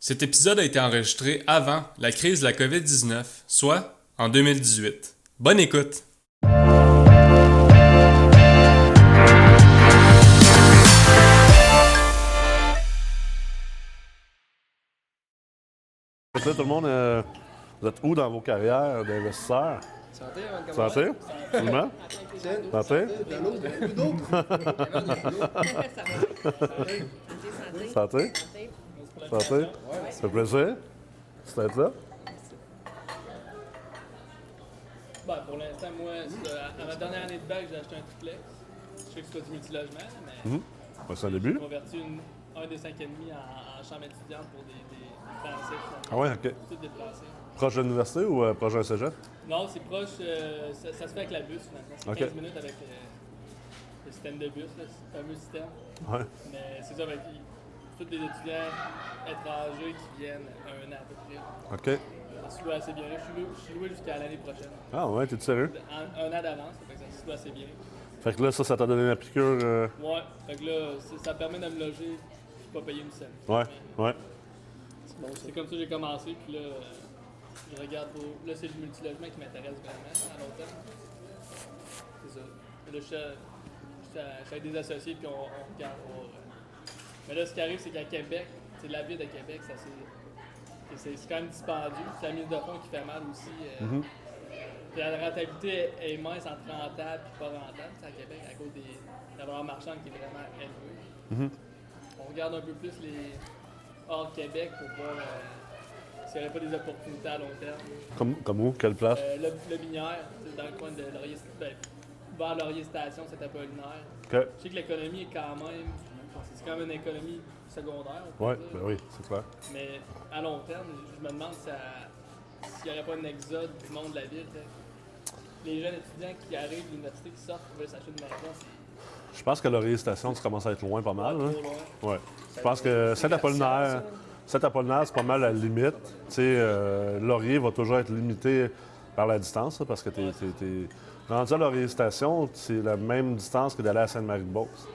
Cet épisode a été enregistré avant la crise de la COVID-19, soit en 2018. Bonne écoute! Tout le monde, vous êtes où dans vos carrières d'investisseurs? Santé, on va commencer. Santé. Ça fait plaisir. C'est d'être là. Ben, pour l'instant, moi, à ma dernière année de bac, j'ai acheté un triplex. Je sais que c'est pas du multilogement, mais ben, c'est un début. J'ai converti un des 5,5 en chambre étudiante pour des Français. Ah ouais, OK. Tous déplacés. Proche de l'université ou proche d'un cégep? Non, c'est proche. Ça se fait avec la bus, finalement. C'est okay. 15 minutes avec le système de bus, là, le fameux système. Ouais. Mais c'est ça, ben, tous des étudiants étrangers qui viennent un an à peu près. OK. Ça se loue assez bien. Je suis loué jusqu'à l'année prochaine. Ah ouais, t'es sérieux? Un an d'avance, ça fait que ça se loue assez bien. Fait que là, ça t'a donné la piqûre? Ouais, fait que là, ça permet de me loger, je ne pas payer une scène. Ouais, mais, ouais. C'est bon, c'est comme ça que j'ai commencé, puis là, je regarde pour... Là, c'est le multilogement qui m'intéresse vraiment à long terme. C'est ça. Et là, je suis avec des associés, puis on regarde pour... Mais là, ce qui arrive, c'est qu'à Québec, c'est la ville de Québec, ça c'est quand même dispendu. C'est la mise de fonds qui fait mal aussi. La rentabilité est mince entre rentable et pas rentable. C'est à Québec à cause de la valeur marchande qui est vraiment élevée. On regarde un peu plus les hors Québec pour voir s'il n'y aurait pas des opportunités à long terme. Comme où? Quelle place? Le Binière, dans le coin de Laurier-Station, vers Laurier-Station, Saint-Apollinaire. Okay. Je sais que l'économie est quand même... C'est quand même une économie secondaire. Oui, ben oui, c'est clair. Mais à long terme, je me demande s'il n'y aurait pas un exode du monde de la ville. Les jeunes étudiants qui arrivent de l'université, qui sortent, qui veulent s'acheter une maison. Je pense que Laurier-Station, tu commences à être loin pas mal. Ouais, hein? Loin. Ouais. Je pense que Saint-Apollinaire, c'est pas mal à la limite. Tu sais, Laurier va toujours être limité par la distance, parce que t'es rendu à Laurier-Station, c'est la même distance que d'aller à Sainte-Marie-de-Beauce.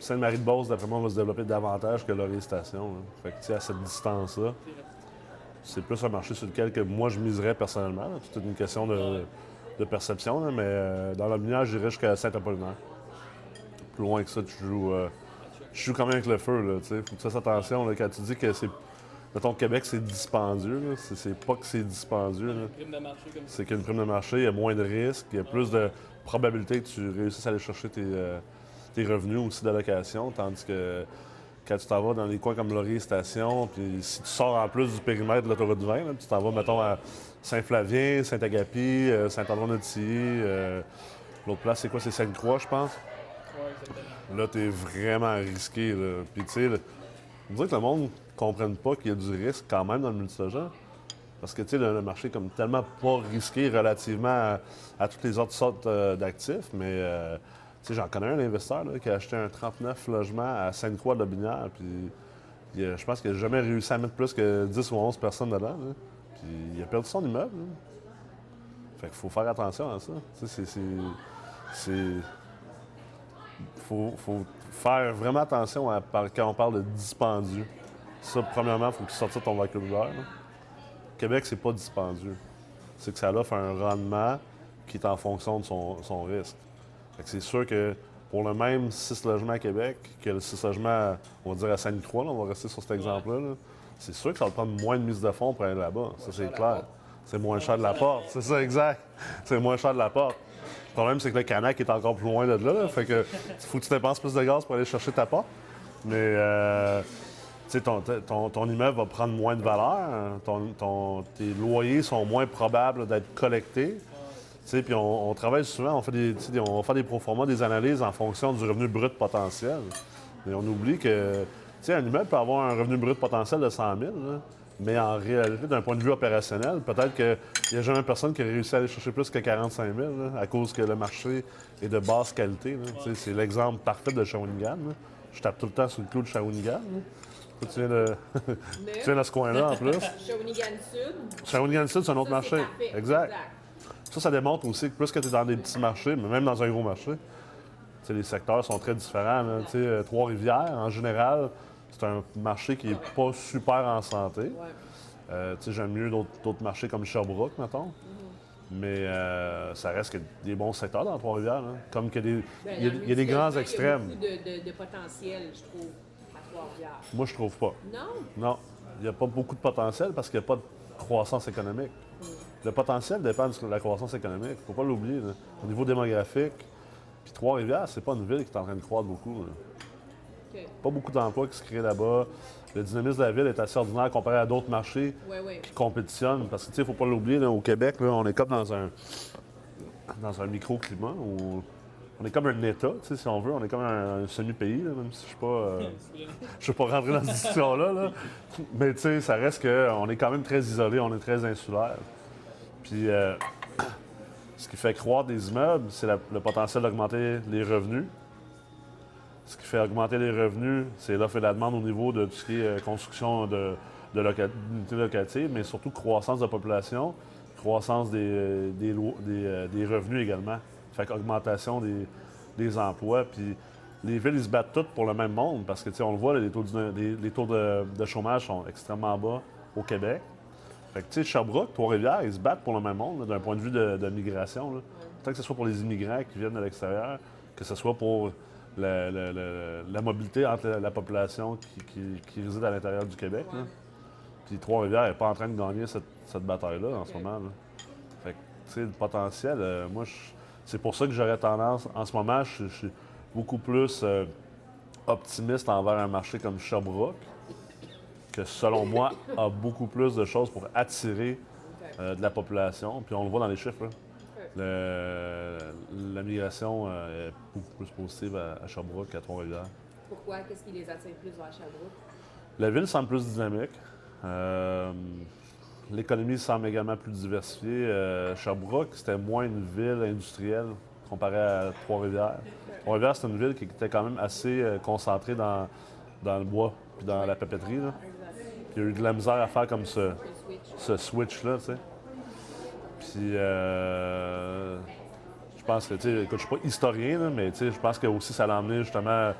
Sainte-Marie-de-Beauce, d'après moi, va se développer davantage que Laurier-Station. Hein. Fait que, tu sais, à cette distance-là, c'est plus un marché sur lequel que moi, je miserais personnellement. Là. C'est toute une question de perception, là. Mais dans la minière, j'irais jusqu'à Saint-Apollinaire. Plus loin que ça, tu joues quand même avec le feu, là, tu sais. Faut que tu fasses attention, là, quand tu dis que c'est... Mettons, Québec, c'est dispendieux, là. C'est pas que c'est dispendieux, là. C'est une prime de marché, comme ça. C'est qu'une prime de marché, il y a moins de risques, il y a plus de probabilité que tu réussisses à aller chercher tes revenus aussi d'allocation, tandis que quand tu t'en vas dans des coins comme Laurier-Station, puis si tu sors en plus du périmètre de l'autoroute 20, là, tu t'en vas, mettons, à Saint-Flavien, Saint-Agapi, Saint-André-Nautilly, l'autre place, c'est quoi? C'est Sainte-Croix, je pense? Oui, exactement. Là, t'es vraiment risqué, là. Puis, tu sais, on dirait que le monde ne comprenne pas qu'il y a du risque quand même dans le multilogement. Parce que, tu sais, le marché est comme tellement pas risqué relativement à toutes les autres sortes d'actifs, mais... Tu sais, j'en connais un investisseur là, qui a acheté un 39 logements à Sainte-Croix-de-Binière, puis je pense qu'il n'a jamais réussi à mettre plus que 10 ou 11 personnes dedans. Là. Puis il a perdu son immeuble. Là. Fait qu'il faut faire attention à ça. Tu sais, faut faire vraiment attention quand on parle de dispendieux. Ça, premièrement, il faut que tu sortes de ton vocabulaire. Là. Québec, c'est pas dispendieux. C'est que ça offre un rendement qui est en fonction de son risque. C'est sûr que pour le même 6 logements à Québec que le 6 logements, on va dire à Sainte-Croix, là, on va rester sur cet exemple-là, là, c'est sûr que ça va prendre moins de mise de fonds pour aller là-bas. Moins ça, c'est clair. C'est moins cher de la porte. C'est ça, exact. C'est moins cher de la porte. Le problème, c'est que le Canac est encore plus loin de là. Fait que faut que tu dépenses plus de gaz pour aller chercher ta porte. Mais ton immeuble va prendre moins de valeur. Tes loyers sont moins probables d'être collectés. Puis on travaille souvent, on fait des proformas, des analyses en fonction du revenu brut potentiel. Mais on oublie que un immeuble peut avoir un revenu brut potentiel de 100 000, là, mais en réalité, d'un point de vue opérationnel, peut-être qu'il n'y a jamais personne qui a réussi à aller chercher plus que 45 000 là, à cause que le marché est de basse qualité. Là, c'est l'exemple parfait de Shawinigan. Là. Je tape tout le temps sur le clou de Shawinigan. Tu viens de ce coin-là en plus. Shawinigan Sud, c'est un autre marché. C'est exact. Ça démontre aussi que plus que tu es dans des petits marchés, mais même dans un gros marché, les secteurs sont très différents. Trois-Rivières, en général, c'est un marché qui n'est pas super en santé. Ouais. J'aime mieux d'autres marchés comme Sherbrooke, mettons. Mais ça reste que des bons secteurs dans Trois-Rivières. Hein. Comme que des, il y a des grands extrêmes. Il y a beaucoup de potentiel, je trouve, à Trois-Rivières. Moi, je trouve pas. Non? Non. Il n'y a pas beaucoup de potentiel parce qu'il n'y a pas de croissance économique. Mm. Le potentiel dépend de la croissance économique. Il ne faut pas l'oublier. Là. Au niveau démographique, puis Trois-Rivières, c'est pas une ville qui est en train de croître beaucoup. Okay. Pas beaucoup d'emplois qui se créent là-bas. Le dynamisme de la ville est assez ordinaire comparé à d'autres marchés qui compétitionnent. Parce que, tu sais, il ne faut pas l'oublier, là, au Québec, là, on est comme dans un micro-climat. On est comme un État, tu sais, si on veut. On est comme un semi-pays, là, même si je ne suis pas... je ne veux pas rentrer dans cette discussion-là. Là. Mais, tu sais, ça reste qu'on est quand même très isolé, on est très insulaire. Puis, ce qui fait croître des immeubles, c'est le potentiel d'augmenter les revenus. Ce qui fait augmenter les revenus, c'est l'offre et la demande au niveau de tout ce qui est construction d'unités locatives, mais surtout croissance de la population, croissance des revenus également. Ça fait augmentation des emplois. Puis les villes, ils se battent toutes pour le même monde parce que, tu sais, on le voit, les taux de chômage sont extrêmement bas au Québec. Fait que, tu sais, Sherbrooke, Trois-Rivières, ils se battent pour le même monde là, d'un point de vue de migration. Là. Tant que ce soit pour les immigrants qui viennent de l'extérieur, que ce soit pour la mobilité entre la population qui réside à l'intérieur du Québec. Ouais. Là. Puis Trois-Rivières n'est pas en train de gagner cette bataille-là en ce moment. Là. Fait que, tu sais, le potentiel, moi, c'est pour ça que j'aurais tendance, en ce moment, je suis beaucoup plus optimiste envers un marché comme Sherbrooke, que selon moi, a beaucoup plus de choses pour attirer de la population. Puis on le voit dans les chiffres, là. La migration est beaucoup plus positive à Sherbrooke qu'à Trois-Rivières. Pourquoi? Qu'est-ce qui les attire plus vers Sherbrooke? La ville semble plus dynamique. L'économie semble également plus diversifiée. Sherbrooke, c'était moins une ville industrielle comparée à Trois-Rivières. Trois-Rivières, c'est une ville qui était quand même assez concentrée dans le bois puis dans la papeterie. Là. Puis il y a eu de la misère à faire comme ce switch-là, tu sais. Puis, je pense que, tu sais, écoute, je suis pas historien, là, mais tu sais, je pense que aussi ça l'a emmené justement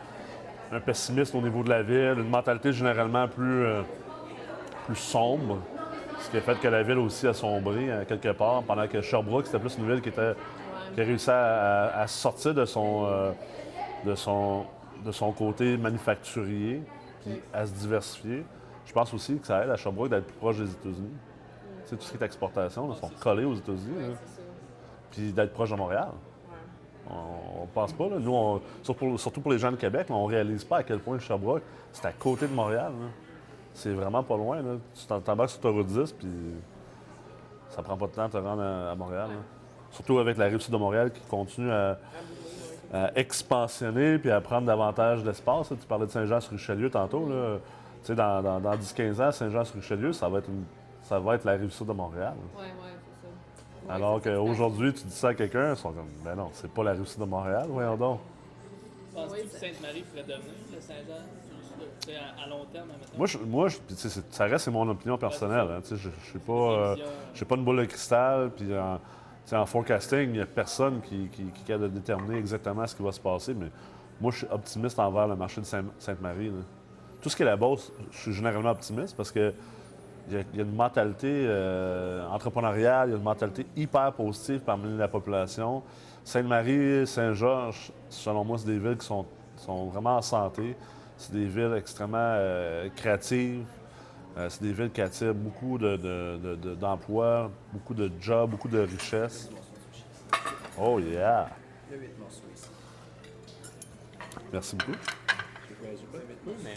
un pessimiste au niveau de la ville, une mentalité généralement plus sombre, ce qui a fait que la ville aussi a sombré quelque part, pendant que Sherbrooke, c'était plus une ville qui a réussi à sortir de son côté manufacturier, puis à se diversifier. Je pense aussi que ça aide à Sherbrooke d'être plus proche des États-Unis. Tu sais, tout ce qui est exportation, là, sont collés aux États-Unis. Ouais, puis d'être proche de Montréal. Ouais. On ne pense pas. Là. Nous, surtout pour les gens de Québec, on ne réalise pas à quel point Sherbrooke, c'est à côté de Montréal. Là. C'est vraiment pas loin. Là. Tu t'embarques sur l'autoroute 10, puis ça prend pas de temps de te rendre à Montréal. Ouais. Surtout avec la rive sud de Montréal qui continue à expansionner puis à prendre davantage d'espace. Là. Tu parlais de Saint-Jean-sur-Richelieu tantôt. Là. Tu sais, dans 10-15 ans, Saint-Jean-sur-Richelieu, ça va être la rive sud de Montréal. Oui, oui, c'est ça. Ouais, alors qu'aujourd'hui, tu dis ça à quelqu'un, ils sont comme « Ben non, c'est pas la rive sud de Montréal, voyons donc. » Penses-tu que Sainte-Marie pourrait devenir le Saint-Jean à long terme? Moi, ça reste, c'est mon opinion personnelle. Hein, je ne suis pas, pas une boule de cristal. Puis en forecasting, il n'y a personne qui a de déterminer exactement ce qui va se passer. Mais moi, je suis optimiste envers le marché de Sainte-Marie. Là. Tout ce qui est la Beauce, je suis généralement optimiste parce que il y a une mentalité entrepreneuriale, il y a une mentalité hyper positive parmi la population. Sainte-Marie, Saint-Georges, selon moi, c'est des villes qui sont vraiment en santé. C'est des villes extrêmement créatives. C'est des villes qui attirent beaucoup d'emplois, beaucoup de jobs, beaucoup de richesses. Oh yeah! Il y a 8 morceaux ici. Merci beaucoup. Je ne pas 8 morceaux, mais...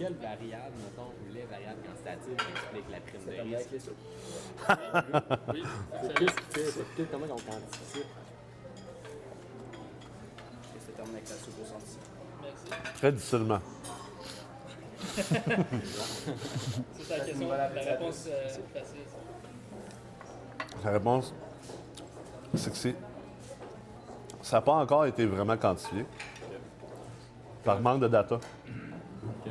Quelle variable, mettons, ou les variables quantitatives expliquent la prime de risque? Oui, c'est tout le temps qu'on quantifie. C'est terminé avec la soupe au sens. Merci. Très difficilement. C'est la question, la réponse facile. La réponse, c'est que ça n'a pas encore été vraiment quantifié par manque de data.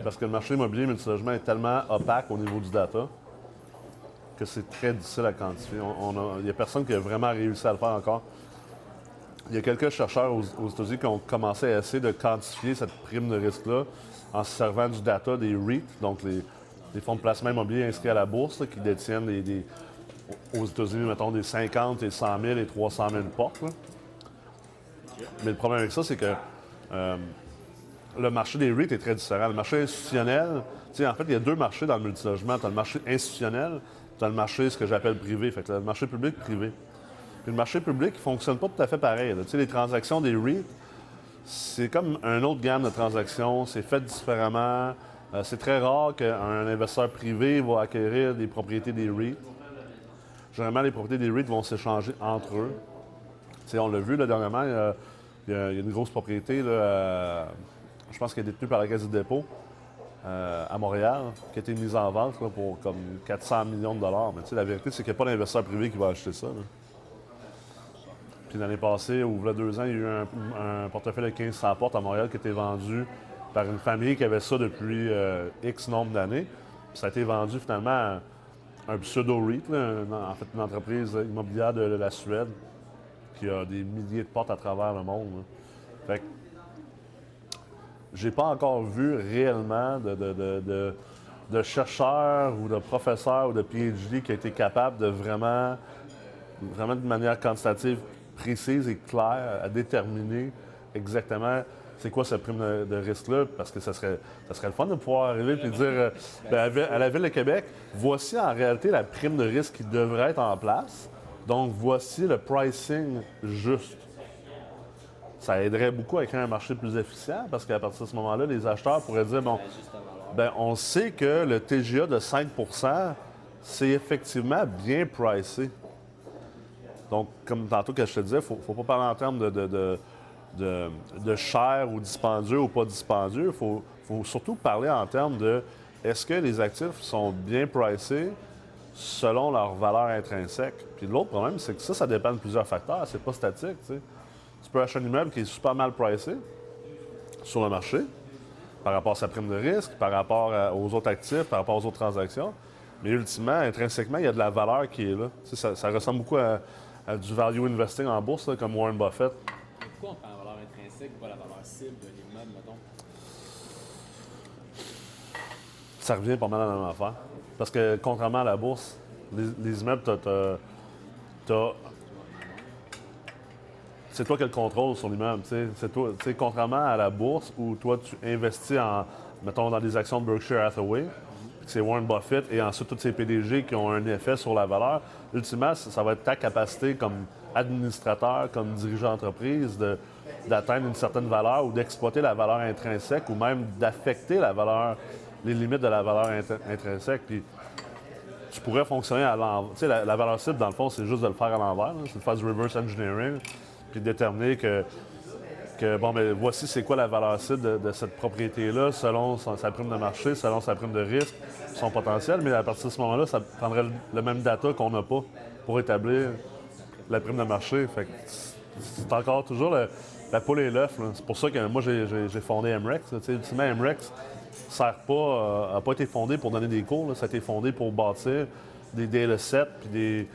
Parce que le marché immobilier multilogement est tellement opaque au niveau du data que c'est très difficile à quantifier. Il n'y a personne qui a vraiment réussi à le faire encore. Il y a quelques chercheurs aux États-Unis qui ont commencé à essayer de quantifier cette prime de risque-là en se servant du data des REIT, donc les fonds de placement immobilier inscrits à la bourse là, qui détiennent aux États-Unis, mettons, des 50, des 100 000 et 300 000 portes. Là. Mais le problème avec ça, c'est que le marché des REIT est très différent. Le marché institutionnel, tu sais, en fait, il y a deux marchés dans le multilogement. Tu as le marché institutionnel, tu as le marché, ce que j'appelle privé, fait que le marché public-privé. Puis le marché public, il ne fonctionne pas tout à fait pareil. Tu sais, les transactions des REIT, c'est comme une autre gamme de transactions, c'est fait différemment. C'est très rare qu'un investisseur privé va acquérir des propriétés des REIT. Généralement, les propriétés des REIT vont s'échanger entre eux. Tu sais, on l'a vu là, dernièrement, il y a une grosse propriété, là, je pense qu'elle est détenue par la Caisse des dépôts à Montréal, qui a été mise en vente là, pour comme 400 millions de dollars. Mais tu sais, la vérité, c'est qu'il n'y a pas d'investisseur privé qui va acheter ça. Là. Puis l'année passée, ou là 2 ans, il y a eu un portefeuille de 1500 portes à Montréal qui a été vendu par une famille qui avait ça depuis X nombre d'années. Puis ça a été vendu finalement à un pseudo-REIT, en fait une entreprise immobilière de la Suède qui a des milliers de portes à travers le monde. Là. Fait que j'ai pas encore vu réellement de chercheurs ou de professeurs ou de PhD qui a été capable de vraiment de manière quantitative, précise et claire, à déterminer exactement c'est quoi cette prime de risque-là, parce que ça serait le fun de pouvoir arriver et dire à la Ville de Québec, voici en réalité la prime de risque qui devrait être en place, donc voici le pricing juste. Ça aiderait beaucoup à créer un marché plus efficient, parce qu'à partir de ce moment-là, les acheteurs pourraient dire, bon, ben on sait que le TGA de 5 % c'est effectivement bien pricé. Donc, comme tantôt que je te disais, il ne faut pas parler en termes de cher ou dispendieux ou pas dispendieux. Il faut surtout parler en termes de est-ce que les actifs sont bien pricés selon leur valeur intrinsèque. Puis l'autre problème, c'est que ça dépend de plusieurs facteurs. C'est pas statique. T'sais. Tu peux acheter un immeuble qui est super mal pricé sur le marché par rapport à sa prime de risque, par rapport aux autres actifs, par rapport aux autres transactions. Mais ultimement, intrinsèquement, il y a de la valeur qui est là. Ça ressemble beaucoup à du value investing en bourse, là, comme Warren Buffett. Et pourquoi on parle de valeur intrinsèque ou pas la valeur cible de l'immeuble, mettons? Ça revient pas mal à la même affaire. Parce que, contrairement à la bourse, les immeubles, c'est toi qui as le contrôle sur l'immeuble. C'est toi, contrairement à la bourse où toi, tu investis en, mettons, dans des actions de Berkshire Hathaway, c'est Warren Buffett et ensuite tous ces PDG qui ont un effet sur la valeur. Ultimement, ça va être ta capacité comme administrateur, comme dirigeant d'entreprise d'atteindre une certaine valeur ou d'exploiter la valeur intrinsèque ou même d'affecter la valeur, les limites de la valeur intrinsèque. Puis tu pourrais fonctionner à l'envers. Tu sais, la valeur cible, dans le fond, c'est juste de le faire à l'envers. Hein. C'est de faire du reverse engineering puis de déterminer que bon, bien, voici c'est quoi la valeur cible de cette propriété-là selon sa prime de marché, selon sa prime de risque, son potentiel. Mais à partir de ce moment-là, ça prendrait le même data qu'on n'a pas pour établir la prime de marché. Fait que c'est encore toujours la poule et l'œuf. C'est pour ça que moi, j'ai fondé MREX. Ultimement, MREX n'a pas été fondé pour donner des cours. Là. Ça a été fondé pour bâtir des DL7 puis des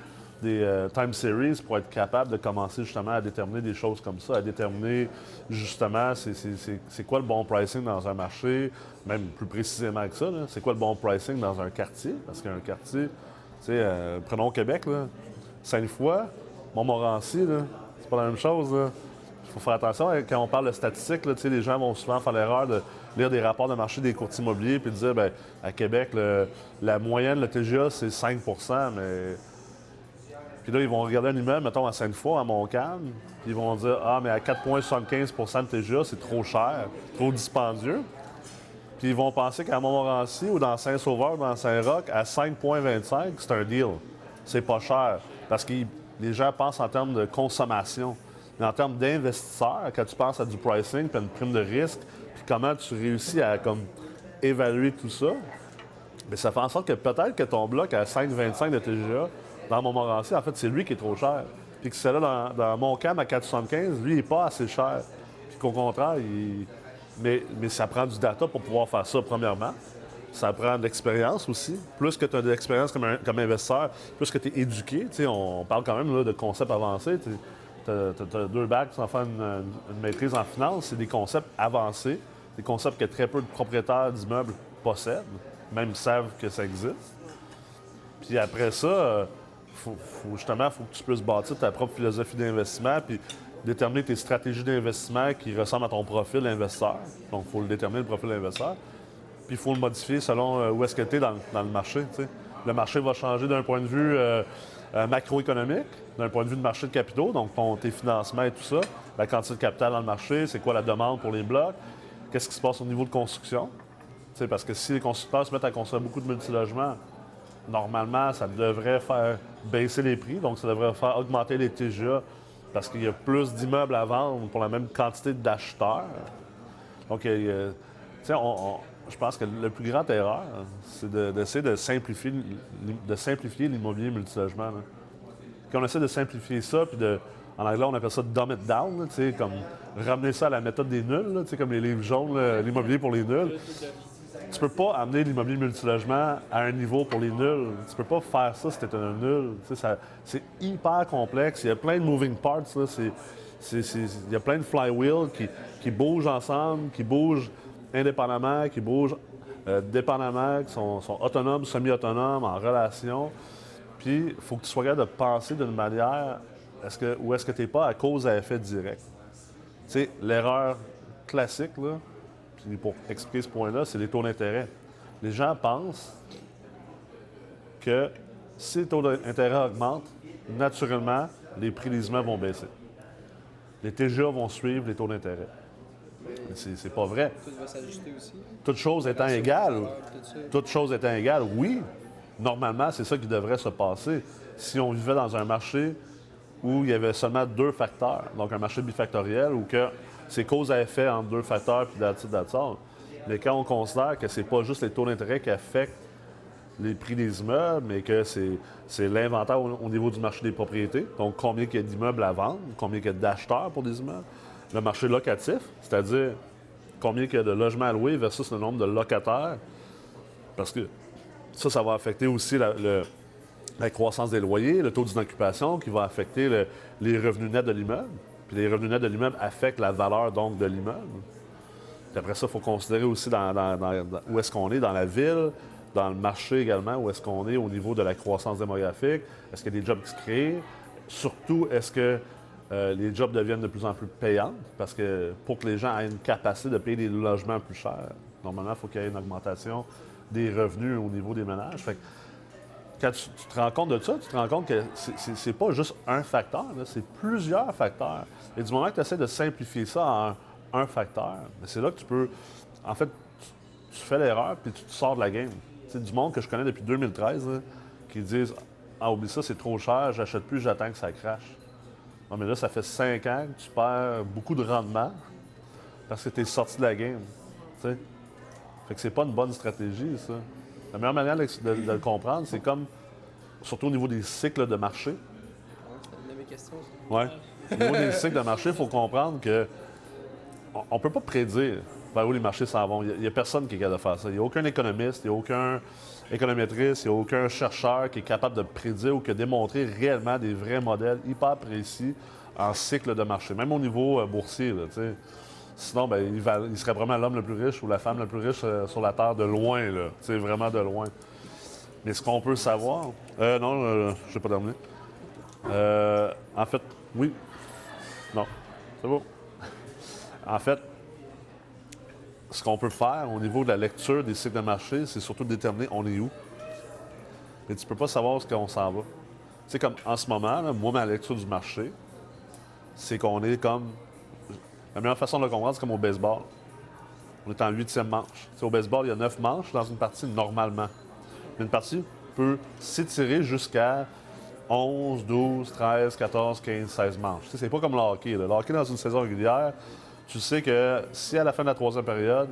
time series pour être capable de commencer justement à déterminer des choses comme ça, à déterminer justement c'est quoi le bon pricing dans un marché, même plus précisément que ça, là, c'est quoi le bon pricing dans un quartier, parce qu'un quartier, tu sais, prenons Québec, là, Sainte-Foy, Montmorency, là, c'est pas la même chose. Il faut faire attention, quand on parle de statistiques, là, tu sais, les gens vont souvent faire l'erreur de lire des rapports de marché des courtiers immobiliers puis de dire, bien, à Québec, la moyenne, le TGA, c'est 5 %, mais... Puis là, ils vont regarder un immeuble, mettons, à Sainte-Foy, à Montcalm, puis ils vont dire « Ah, mais à 4,75 % de TGA, c'est trop cher, trop dispendieux. » Puis ils vont penser qu'à Montmorency ou dans Saint-Sauveur, dans Saint-Roch, à 5,25 %, c'est un deal. C'est pas cher. Parce que les gens pensent en termes de consommation. Mais en termes d'investisseurs, quand tu penses à du pricing, puis à une prime de risque, puis comment tu réussis à comme, évaluer tout ça, bien, ça fait en sorte que peut-être que ton bloc à 5,25 de TGA, dans Montmorency, en fait, c'est lui qui est trop cher. Puis que celui-là, dans Montcalm à 4,75, lui, il n'est pas assez cher. Puis qu'au contraire, mais ça prend du data pour pouvoir faire ça, premièrement. Ça prend de l'expérience aussi. Plus que tu as de l'expérience comme investisseur, plus que tu es éduqué. Tu sais, on parle quand même là, de concepts avancés. t'as deux bacs sans faire une maîtrise en finance. C'est des concepts avancés, des concepts que très peu de propriétaires d'immeubles possèdent, même savent que ça existe. Puis après ça, faut que tu puisses bâtir ta propre philosophie d'investissement puis déterminer tes stratégies d'investissement qui ressemblent à ton profil investisseur. Donc, il faut le déterminer, le profil investisseur. Puis, il faut le modifier selon où est-ce que tu es dans le marché. T'sais. Le marché va changer d'un point de vue macroéconomique, d'un point de vue de marché de capitaux, donc tes financements et tout ça, la quantité de capital dans le marché, c'est quoi la demande pour les blocs, qu'est-ce qui se passe au niveau de construction. T'sais, parce que si les constructeurs se mettent à construire beaucoup de multilogements, normalement, ça devrait faire baisser les prix, donc ça devrait faire augmenter les TGA parce qu'il y a plus d'immeubles à vendre pour la même quantité d'acheteurs. Donc, tu sais, je pense que la plus grande erreur, c'est d'essayer de simplifier l'immobilier multilogement. Quand on essaie de simplifier ça, puis en anglais, on appelle ça « dumb it down », tu sais, comme ramener ça à la méthode des nuls, tu sais, comme les livres jaunes, l'immobilier pour les nuls. Tu peux pas amener l'immobilier multilogement à un niveau pour les nuls. Tu peux pas faire ça si t'es un nul. C'est hyper complexe. Il y a plein de moving parts. Là. Il y a plein de flywheels qui bougent ensemble, qui bougent indépendamment, qui bougent dépendamment, qui sont autonomes, semi-autonomes, en relation. Puis, il faut que tu sois capable de penser d'une manière où est-ce que t'es pas à cause à effet direct. Tu sais, l'erreur classique, là, pour expliquer ce point-là, c'est les taux d'intérêt. Les gens pensent que si les taux d'intérêt augmentent, naturellement, les prix des immeubles vont baisser. Les TGA vont suivre les taux d'intérêt. Mais c'est pas vrai. Tout va s'ajuster aussi. Toute chose étant égale, oui. Normalement, c'est ça qui devrait se passer. Si on vivait dans un marché où il y avait seulement deux facteurs, donc un marché bifactoriel, où que c'est cause à effet entre deux facteurs puis d'attitude. Mais quand on considère que c'est pas juste les taux d'intérêt qui affectent les prix des immeubles, mais que c'est l'inventaire au niveau du marché des propriétés, donc combien il y a d'immeubles à vendre, combien il y a d'acheteurs pour des immeubles, le marché locatif, c'est-à-dire combien il y a de logements à louer versus le nombre de locataires, parce que ça va affecter aussi la croissance des loyers, le taux d'inoccupation qui va affecter les revenus nets de l'immeuble. Puis les revenus nets de l'immeuble affectent la valeur, donc, de l'immeuble. Puis après ça, il faut considérer aussi où est-ce qu'on est dans la ville, dans le marché également, où est-ce qu'on est au niveau de la croissance démographique, est-ce qu'il y a des jobs qui se créent. Surtout, est-ce que les jobs deviennent de plus en plus payants, parce que pour que les gens aient une capacité de payer des logements plus chers, normalement, il faut qu'il y ait une augmentation des revenus au niveau des ménages. Fait que, quand tu te rends compte de ça, tu te rends compte que c'est pas juste un facteur, là, c'est plusieurs facteurs. Et du moment que tu essaies de simplifier ça en un facteur, c'est là que tu peux... En fait, tu fais l'erreur puis tu te sors de la game. C'est du monde que je connais depuis 2013 là, qui disent « Ah, oublie ça, c'est trop cher, j'achète plus, j'attends que ça crache. » Non, mais là, ça fait 5 ans que tu perds beaucoup de rendement parce que tu es sorti de la game. T'sais. Fait que c'est pas une bonne stratégie, ça. La meilleure manière de le comprendre, c'est comme, surtout au niveau des cycles de marché. Oui. Au niveau des cycles de marché, il faut comprendre que on ne peut pas prédire vers où les marchés s'en vont. Il n'y a personne qui est capable de faire ça. Il n'y a aucun économiste, il n'y a aucun économétriste, il n'y a aucun chercheur qui est capable de prédire ou de démontrer réellement des vrais modèles hyper précis en cycle de marché, même au niveau boursier, là, tu sais. Sinon, bien, il serait vraiment l'homme le plus riche ou la femme la plus riche sur la Terre, de loin, là. Tu sais, vraiment de loin. Mais ce qu'on peut savoir... je n'ai pas terminé. En fait, oui. Non, c'est beau. En fait, ce qu'on peut faire au niveau de la lecture des cycles de marché, c'est surtout déterminer on est où. Mais tu ne peux pas savoir où on s'en va. Tu sais, comme en ce moment, là, moi, ma lecture du marché, c'est qu'on est comme... La meilleure façon de le comprendre, c'est comme au baseball. On est en 8e manche. T'sais, au baseball, il y a 9 manches dans une partie, normalement. Mais une partie peut s'étirer jusqu'à 11, 12, 13, 14, 15, 16 manches. T'sais, c'est pas comme le hockey. Le hockey, dans une saison régulière, tu sais que si à la fin de la 3e période,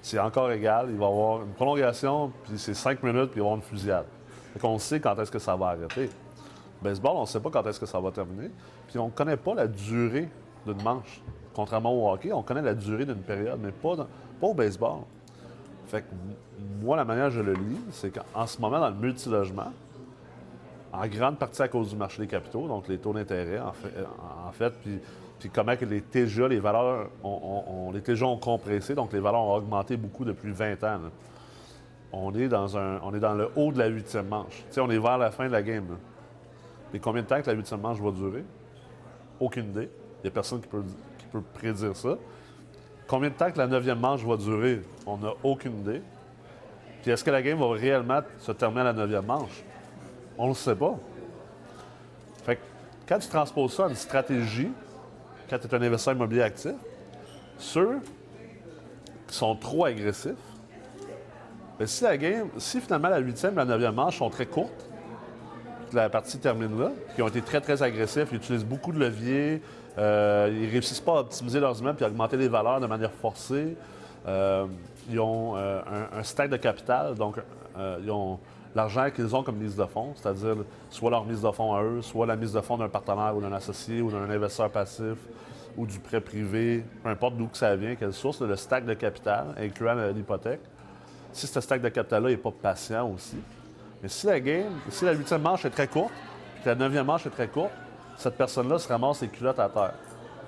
c'est encore égal, il va y avoir une prolongation, puis c'est 5 minutes, puis il va y avoir une fusillade. Donc, on sait quand est-ce que ça va arrêter. Le baseball, on ne sait pas quand est-ce que ça va terminer, puis on ne connaît pas la durée d'une manche. Contrairement au hockey, on connaît la durée d'une période, mais pas au baseball. Fait que moi, la manière dont je le lis, c'est qu'en ce moment, dans le multilogement, en grande partie à cause du marché des capitaux, donc les taux d'intérêt, en fait puis comment les TGA, les valeurs, les TGA ont compressé, donc les valeurs ont augmenté beaucoup depuis 20 ans. Là. On est dans le haut de la huitième manche. Tu sais, on est vers la fin de la game. Là. Mais combien de temps que la huitième manche va durer? Aucune idée. Il n'y a personne qui peut prédire ça. Combien de temps que la neuvième manche va durer? On n'a aucune idée. Puis est-ce que la game va réellement se terminer à la neuvième manche? On ne le sait pas. Fait que quand tu transposes ça à une stratégie, quand tu es un investisseur immobilier actif, ceux qui sont trop agressifs, bien, si finalement la huitième et la neuvième manche sont très courtes, que la partie termine là, qui ont été très, très agressifs, ils utilisent beaucoup de leviers, ils ne réussissent pas à optimiser leurs immeubles et à augmenter les valeurs de manière forcée. Ils ont un stack de capital, donc ils ont l'argent qu'ils ont comme mise de fonds, c'est-à-dire soit leur mise de fonds à eux, soit la mise de fonds d'un partenaire ou d'un associé ou d'un investisseur passif ou du prêt privé, peu importe d'où que ça vient, quelle source, le stack de capital, incluant l'hypothèque. Si ce stack de capital-là n'est pas patient aussi, mais si la huitième manche est très courte, puis que la neuvième manche est très courte, cette personne-là se ramasse les culottes à terre.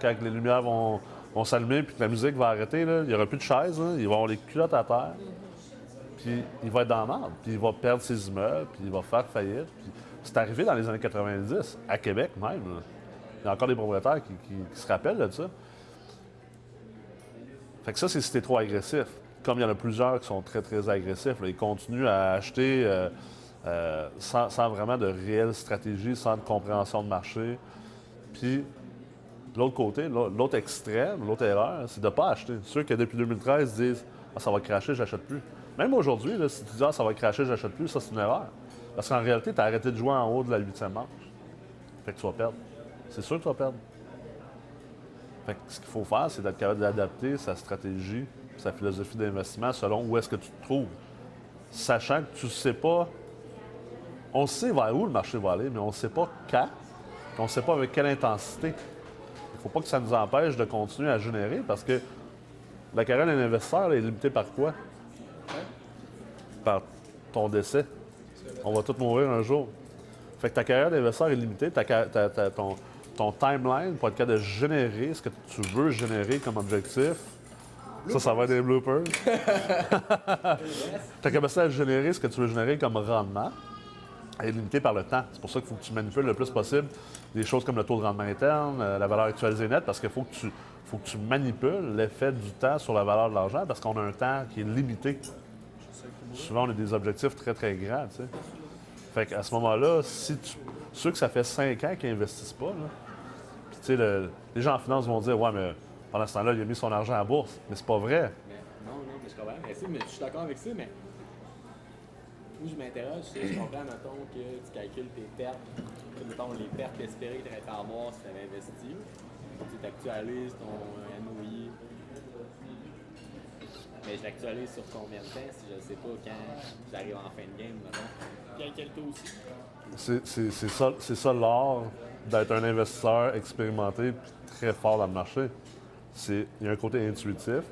Quand les lumières vont s'allumer puis que la musique va arrêter, là, il n'y aura plus de chaise, hein, ils vont avoir les culottes à terre, puis il va être dans l'ordre, puis il va perdre ses immeubles, puis il va faire faillite. Puis c'est arrivé dans les années 90, à Québec même. Là. Il y a encore des propriétaires qui se rappellent de ça. Fait que ça, c'est si t'es trop agressif. Comme il y en a plusieurs qui sont très, très agressifs, là, ils continuent à acheter sans vraiment de réelle stratégie, sans de compréhension de marché. Puis, de l'autre côté, l'autre extrême, l'autre erreur, c'est de ne pas acheter. Ceux qui, depuis 2013, disent « ça va cracher, j'achète plus ». Même aujourd'hui, là, si tu dis « ça va cracher, j'achète plus », ça, c'est une erreur. Parce qu'en réalité, tu as arrêté de jouer en haut de la 8e manche. Fait que tu vas perdre. C'est sûr que tu vas perdre. Fait que ce qu'il faut faire, c'est d'être capable d'adapter sa stratégie, sa philosophie d'investissement selon où est-ce que tu te trouves. Sachant que tu ne sais pas... On sait vers où le marché va aller, mais on ne sait pas quand, on ne sait pas avec quelle intensité. Il ne faut pas que ça nous empêche de continuer à générer parce que la carrière d'un investisseur est limitée par quoi? Par ton décès. On va tous mourir un jour. Fait que ta carrière d'investisseur est limitée, ton timeline pour être capable de générer ce que tu veux générer comme objectif. Ça va être des bloopers. Ta capacité à générer ce que tu veux générer comme rendement est limitée par le temps. C'est pour ça qu'il faut que tu manipules le plus possible des choses comme le taux de rendement interne, la valeur actualisée nette, parce qu'il faut que tu manipules l'effet du temps sur la valeur de l'argent, parce qu'on a un temps qui est limité. Souvent, on a des objectifs très, très grands. Tu sais. Fait qu'à ce moment-là, ceux que ça fait 5 ans qu'ils n'investissent pas, là, puis, tu sais, les gens en finance vont dire « ouais, mais... » Pendant ce temps-là, il a mis son argent à la bourse, mais c'est pas vrai. Mais je comprends. Mais je suis d'accord avec ça, mais où je m'interroge, c'est je comprends, mettons, que tu calcules tes pertes, mettons, les pertes espérées que tu aurais à avoir si tu avais investi, tu actualises ton NOI, mais je l'actualise sur combien de temps, si je ne sais pas quand j'arrive en fin de game, mettons. Puis à quel taux aussi. C'est ça l'art d'être un investisseur expérimenté très fort dans le marché. Il y a un côté intuitif,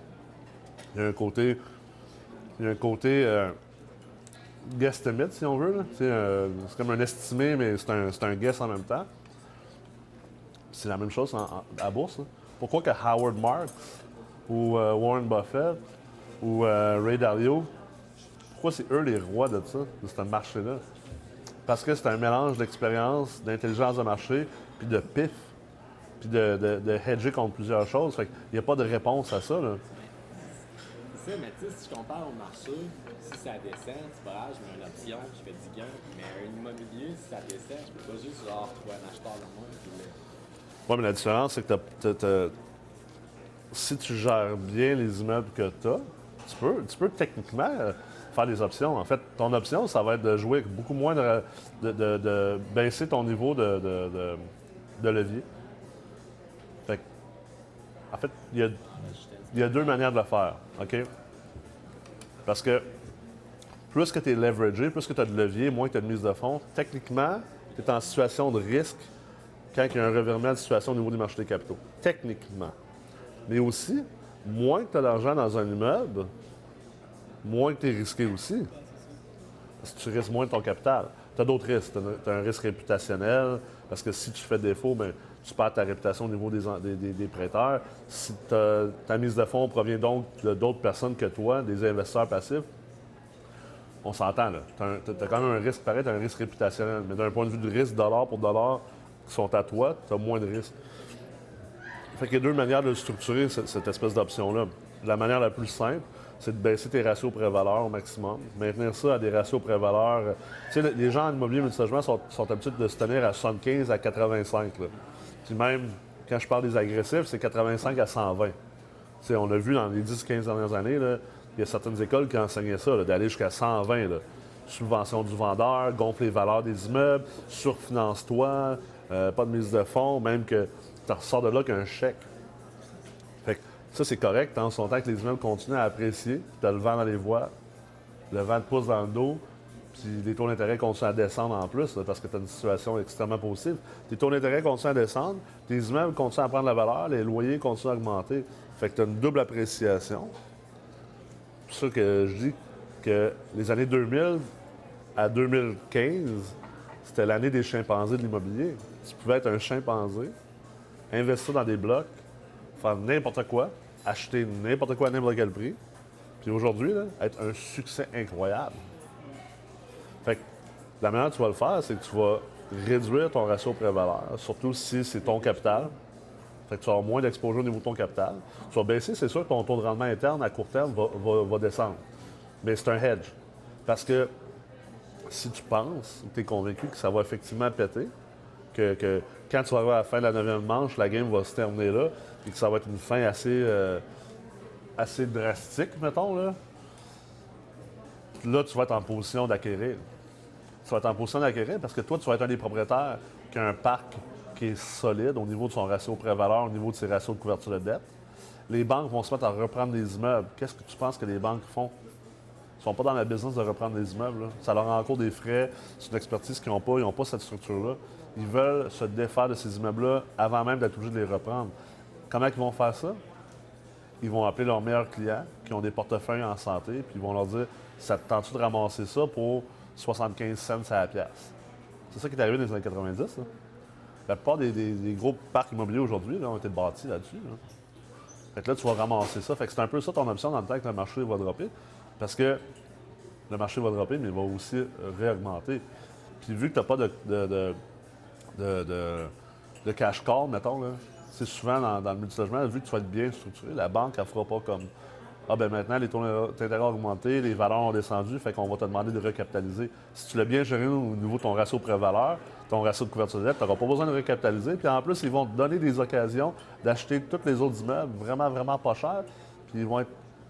il y a un côté guesstimate, si on veut. Là. C'est comme un estimé, mais c'est un guess en même temps. C'est la même chose à bourse. Là. Pourquoi que Howard Marks ou Warren Buffett ou Ray Dalio, pourquoi c'est eux les rois de ça, de ce marché-là? Parce que c'est un mélange d'expérience, d'intelligence de marché, puis de pif. Puis de hedger contre plusieurs choses. Fait qu'il n'y a pas de réponse à ça. Là. C'est ça, mais tu sais, si je compare au marché, si ça descend, c'est pas grave, je mets une option, je fais du gain. Mais un immobilier, si ça descend, je peux pas juste genre trouver un acheteur dans le monde. Oui, mais la différence, c'est que si tu gères bien les immeubles que tu as, tu peux techniquement faire des options. En fait, ton option, ça va être de jouer avec beaucoup moins de baisser ton niveau de levier. En fait, il y a deux manières de le faire, OK? Parce que plus que tu es leveragé, plus que tu as de levier, moins que tu as de mise de fonds, techniquement, tu es en situation de risque quand il y a un revirement de situation au niveau du marché des capitaux. Techniquement. Mais aussi, moins que tu as d'argent dans un immeuble, moins que tu es risqué aussi. parce que tu risques moins de ton capital. Tu as d'autres risques. Tu as un risque réputationnel, parce que si tu fais défaut, bien, tu perds ta réputation au niveau des prêteurs. Si ta mise de fonds provient donc d'autres personnes que toi, des investisseurs passifs, on s'entend, là. Tu as quand même un risque pareil, tu as un risque réputationnel. Mais d'un point de vue du risque dollar pour dollar qui sont à toi, tu as moins de risques. Fait qu'il y a deux manières de structurer cette espèce d'option-là. La manière la plus simple, c'est de baisser tes ratios pré-valeurs au maximum, maintenir ça à des ratios pré-valeurs. Tu sais, les gens en immobilier multilogement sont habitués de se tenir à 75 à 85. Là. Puis même, quand je parle des agressifs, c'est 85 à 120. Tu sais, on a vu dans les 10-15 dernières années, là, il y a certaines écoles qui enseignaient ça, là, d'aller jusqu'à 120. Là. Subvention du vendeur, gonfle les valeurs des immeubles, surfinance-toi, pas de mise de fonds, même que tu ressors de là qu'un chèque. Fait que ça, c'est correct, en son temps que les immeubles continuent à apprécier, tu as le vent dans les voiles, le vent te pousse dans le dos, puis les taux d'intérêt continuent à descendre en plus, là, parce que tu as une situation extrêmement positive. Tes taux d'intérêt continuent à descendre, tes immeubles continuent à prendre la valeur, les loyers continuent à augmenter. Fait que tu as une double appréciation. C'est sûr que je dis que les années 2000 à 2015, c'était l'année des chimpanzés de l'immobilier. Tu pouvais être un chimpanzé, investir dans des blocs, faire n'importe quoi, acheter n'importe quoi à n'importe quel prix, puis aujourd'hui, là, être un succès incroyable. Fait que la manière que tu vas le faire, c'est que tu vas réduire ton ratio pré-valeur, surtout si c'est ton capital. Fait que tu vas avoir moins d'exposure au niveau de ton capital. Tu vas baisser, c'est sûr que ton taux de rendement interne à court terme va descendre. Mais c'est un hedge. Parce que si tu penses, tu es convaincu que ça va effectivement péter, que quand tu vas arriver à la fin de la 9e manche, la game va se terminer là, et que ça va être une fin assez drastique, mettons, là. Là, tu vas être en position d'acquérir. Tu vas être en position d'acquérir parce que toi, tu vas être un des propriétaires qui a un parc qui est solide au niveau de son ratio pré-valeur, au niveau de ses ratios de couverture de dette. Les banques vont se mettre à reprendre des immeubles. Qu'est-ce que tu penses que les banques font? Ils ne sont pas dans la business de reprendre des immeubles, là. Ça leur rend encore des frais, c'est une expertise qu'ils n'ont pas, ils n'ont pas cette structure-là. Ils veulent se défaire de ces immeubles-là avant même d'être obligés de les reprendre. Comment ils vont faire ça? Ils vont appeler leurs meilleurs clients qui ont des portefeuilles en santé, puis ils vont leur dire « ça te tente-tu de ramasser ça pour 75 cents à la pièce? » C'est ça qui est arrivé dans les années 90, là. La plupart des gros parcs immobiliers aujourd'hui là, ont été bâtis là-dessus. Là. Fait que là, tu vas ramasser ça. Fait que c'est un peu ça ton option dans le temps que le marché va dropper. Parce que le marché va dropper, mais il va aussi réaugmenter. Puis vu que tu n'as pas de cash call, mettons, là, c'est souvent dans le multilogement, vu que tu vas être bien structuré, la banque, elle fera pas comme « Ah, ben maintenant, les taux d'intérêt ont augmenté, les valeurs ont descendu, fait qu'on va te demander de recapitaliser. » Si tu l'as bien géré au niveau de ton ratio pré-valeur, ton ratio de couverture de dette, tu n'auras pas besoin de recapitaliser. Puis en plus, ils vont te donner des occasions d'acheter tous les autres immeubles vraiment, vraiment pas cher. Puis ils vont être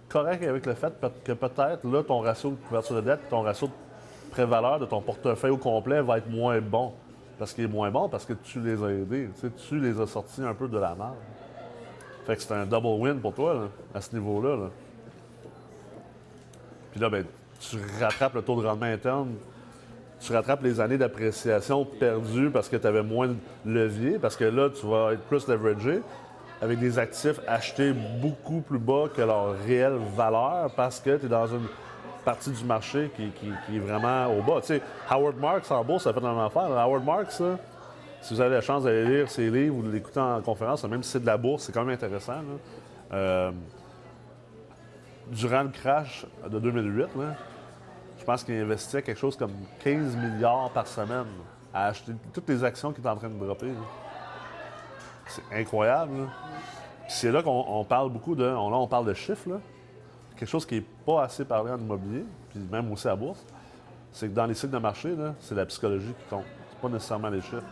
corrects avec le fait que peut-être, là, ton ratio de couverture de dette, ton ratio de pré-valeur de ton portefeuille au complet va être moins bon. Parce qu'il est moins bon, parce que tu les as aidés. Tu les as sortis un peu de la merde. Fait que c'est un double win pour toi, là, à ce niveau-là. Là. Puis là, ben, tu rattrapes le taux de rendement interne, tu rattrapes les années d'appréciation perdues parce que tu avais moins de levier, parce que là, tu vas être plus leveragé avec des actifs achetés beaucoup plus bas que leur réelle valeur parce que tu es dans une partie du marché qui est vraiment au bas. Tu sais, Howard Marks en bourse, ça fait un affaire. Howard Marks, là, si vous avez la chance d'aller lire ses livres ou de l'écouter en conférence, même si c'est de la bourse, c'est quand même intéressant, là. Durant le crash de 2008, là, je pense qu'il investissait quelque chose comme 15 milliards par semaine à acheter toutes les actions qu'il est en train de dropper. Là. C'est incroyable. Là. C'est là qu'on parle beaucoup de... Là, on parle de chiffres. Là. Quelque chose qui n'est pas assez parlé en immobilier, puis même aussi à la bourse, c'est que dans les cycles de marché, là, c'est la psychologie qui compte. C'est pas nécessairement les chiffres.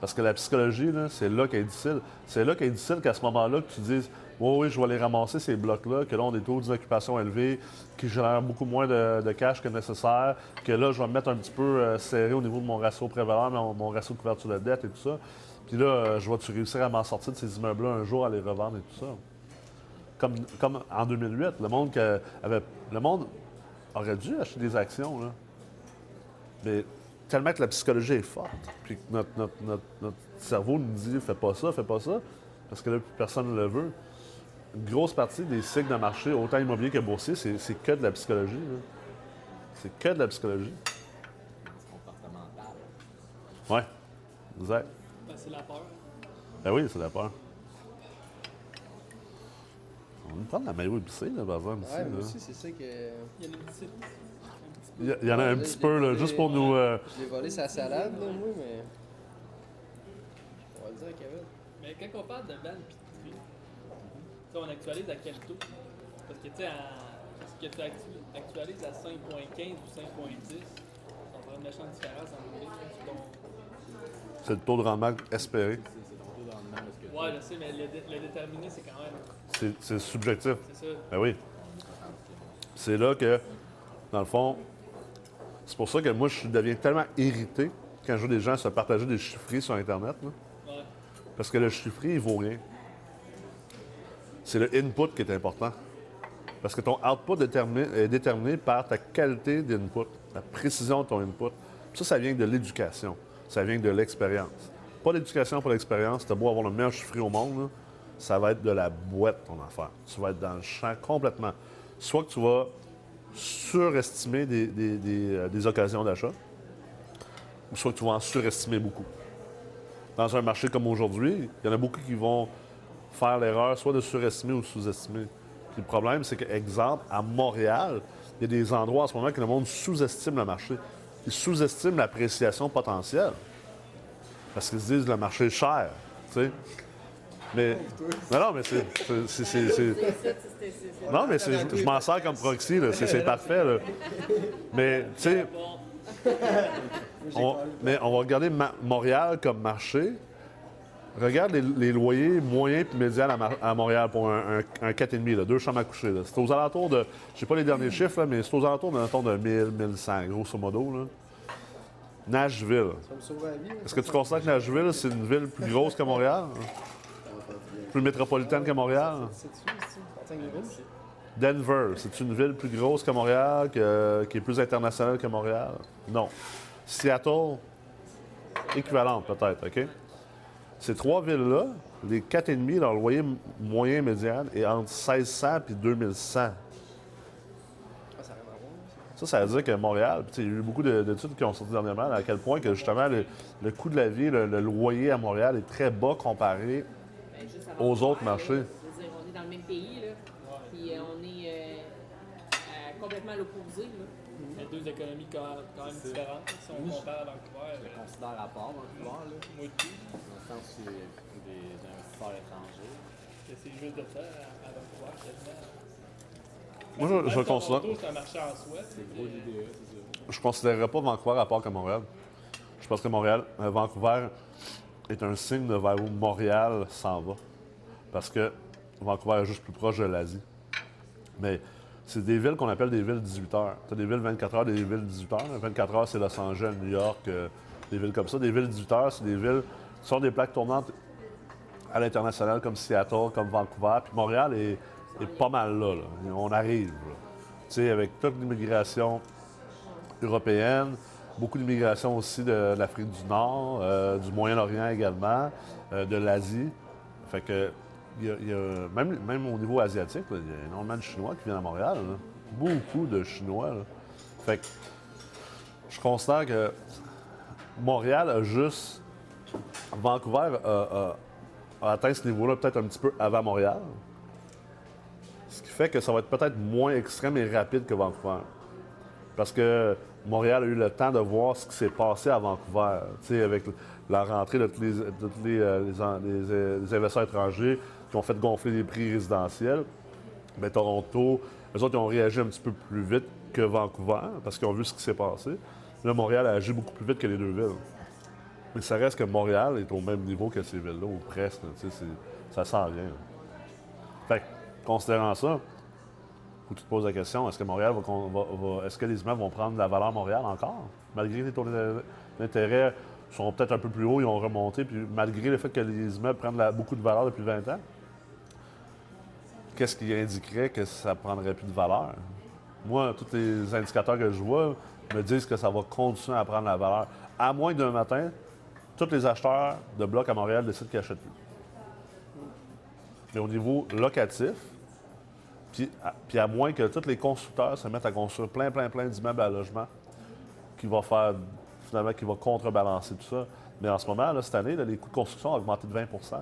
Parce que la psychologie, là, c'est là qu'elle est difficile. C'est là qu'elle est difficile qu'à ce moment-là, que tu dises oh oui, je vais aller ramasser ces blocs-là, que là, on a des taux d'occupation élevés, qui génèrent beaucoup moins de cash que nécessaire, que là, je vais me mettre un petit peu serré au niveau de mon ratio pré-valeur, mon ratio de couverture de dette et tout ça. Puis là, je vais-tu réussir à m'en sortir de ces immeubles-là un jour, à les revendre et tout ça? Comme en 2008, le monde aurait dû acheter des actions, là. Mais tellement que la psychologie est forte, puis que notre cerveau nous dit « fais pas ça », parce que là, personne ne le veut. Une grosse partie des cycles de marché, autant immobilier que boursier, c'est que de la psychologie. Là. C'est que de la psychologie. Oui, exact. Ben, c'est la peur. Ben oui, c'est la peur. On va prendre la maillot épicée, là, par exemple. Oui, moi aussi, c'est ça que... Il y en a un petit peu. Il y en a un petit peu, là, juste pour nous... Je l'ai volé sa salade, là, moi, mais... On va le dire à Kevin. Mais quand on parle de ban et de tri, on actualise à quel taux? Parce que, tu sais, est-ce que tu actualises à 5,15 ou 5,10? On va une méchante différence en anglais. C'est le taux de rendement espéré. Oui, je sais, mais le déterminer, c'est quand même... C'est subjectif. C'est ça. Ben oui. C'est là que, dans le fond, c'est pour ça que moi, je deviens tellement irrité quand je vois des gens se partager des chiffres sur Internet. Là. Ouais. Parce que le chiffre, il vaut rien. C'est le input qui est important. Parce que ton output est déterminé par ta qualité d'input, la précision de ton input. Puis ça vient de l'éducation. Ça vient de l'expérience. Pas l'éducation pour l'expérience. T'as beau avoir le meilleur chiffre au monde, là, ça va être de la boîte, ton affaire. Tu vas être dans le champ complètement. Soit que tu vas surestimer des occasions d'achat, ou soit que tu vas en surestimer beaucoup. Dans un marché comme aujourd'hui, il y en a beaucoup qui vont faire l'erreur soit de surestimer ou de sous-estimer. Puis le problème, c'est qu'exemple, à Montréal, il y a des endroits en ce moment que le monde sous-estime le marché. Ils sous-estiment l'appréciation potentielle. Parce qu'ils se disent que le marché est cher, tu sais. Mais non, mais c'est non, mais c'est, je m'en sers comme proxy, là. C'est parfait, là. Mais, tu sais, on va regarder Montréal comme marché. Regarde les loyers moyens et médians à Montréal pour un 4,5, là, 2 chambres à coucher. Là. C'est aux alentours de, je sais pas les derniers chiffres, là, mais c'est aux alentours de 1,000-1,100, grosso modo, là. Nashville. Ça me sauve la vie, là. Est-ce que tu considères que Nashville, c'est une ville plus grosse que Montréal? Plus métropolitaine que Montréal? Denver, c'est une ville plus grosse que Montréal, qui est plus internationale que Montréal? Non. Seattle, équivalente peut-être, OK? Ces trois villes-là, les 4,5, leur loyer moyen médian est entre 1,600 et 2,100. Ça veut dire que Montréal, il y a eu beaucoup d'études qui ont sorti dernièrement, à quel point que justement le coût de la vie, le loyer à Montréal est très bas comparé aux autres marchés. Là, on est dans le même pays, là, puis on est complètement à l'opposé. Il y a deux économies quand même différentes si on compare à Vancouver. Je le considère à part Vancouver, là. Moi aussi. Dans le sens que c'est des investisseurs étrangers. Que c'est juste de ça à Vancouver, quasiment. Moi, je le considère. C'est un marché en soi, c'est gros idée, c'est sûr. Je ne considérerais pas Vancouver à part que Montréal. Je pense que Vancouver est un signe de vers où Montréal s'en va. Parce que Vancouver est juste plus proche de l'Asie. Mais c'est des villes qu'on appelle des villes 18 heures. Tu as des villes 24 heures, des villes 18 heures. 24 heures, c'est Los Angeles, New York, des villes comme ça. Des villes 18 heures, c'est des villes qui sont des plaques tournantes à l'international, comme Seattle, comme Vancouver. Puis Montréal est pas mal là, là. On arrive, là. Tu sais, avec toute l'immigration européenne, beaucoup d'immigration aussi de l'Afrique du Nord, du Moyen-Orient également, de l'Asie. Fait que, il y a même au niveau asiatique, là, il y a énormément de Chinois qui viennent à Montréal, là. Beaucoup de Chinois, là. Fait que, je constate que Montréal a juste... Vancouver a atteint ce niveau-là peut-être un petit peu avant Montréal. Ce qui fait que ça va être peut-être moins extrême et rapide que Vancouver. Parce que Montréal a eu le temps de voir ce qui s'est passé à Vancouver. Tu sais, avec la rentrée de tous les investisseurs étrangers qui ont fait gonfler les prix résidentiels. Bien, Toronto, eux autres, ils ont réagi un petit peu plus vite que Vancouver parce qu'ils ont vu ce qui s'est passé. Là, Montréal a agi beaucoup plus vite que les deux villes. Mais ça reste que Montréal est au même niveau que ces villes-là, ou presque. Tu sais, ça s'en vient. Fait que, considérant ça, où tu te poses la question, est-ce que Montréal est-ce que les immeubles vont prendre de la valeur Montréal encore? Malgré les taux d'intérêt sont peut-être un peu plus hauts, ils ont remonté, puis malgré le fait que les immeubles prennent beaucoup de valeur depuis 20 ans, qu'est-ce qui indiquerait que ça ne prendrait plus de valeur? Moi, tous les indicateurs que je vois me disent que ça va continuer à prendre la valeur. À moins d'un matin, tous les acheteurs de blocs à Montréal décident qu'ils n'achètent plus. Mais au niveau locatif, puis à moins que tous les constructeurs se mettent à construire plein d'immeubles à logement, qui va faire finalement qui va contrebalancer tout ça. Mais en ce moment, là, cette année, là, les coûts de construction ont augmenté de 20 %.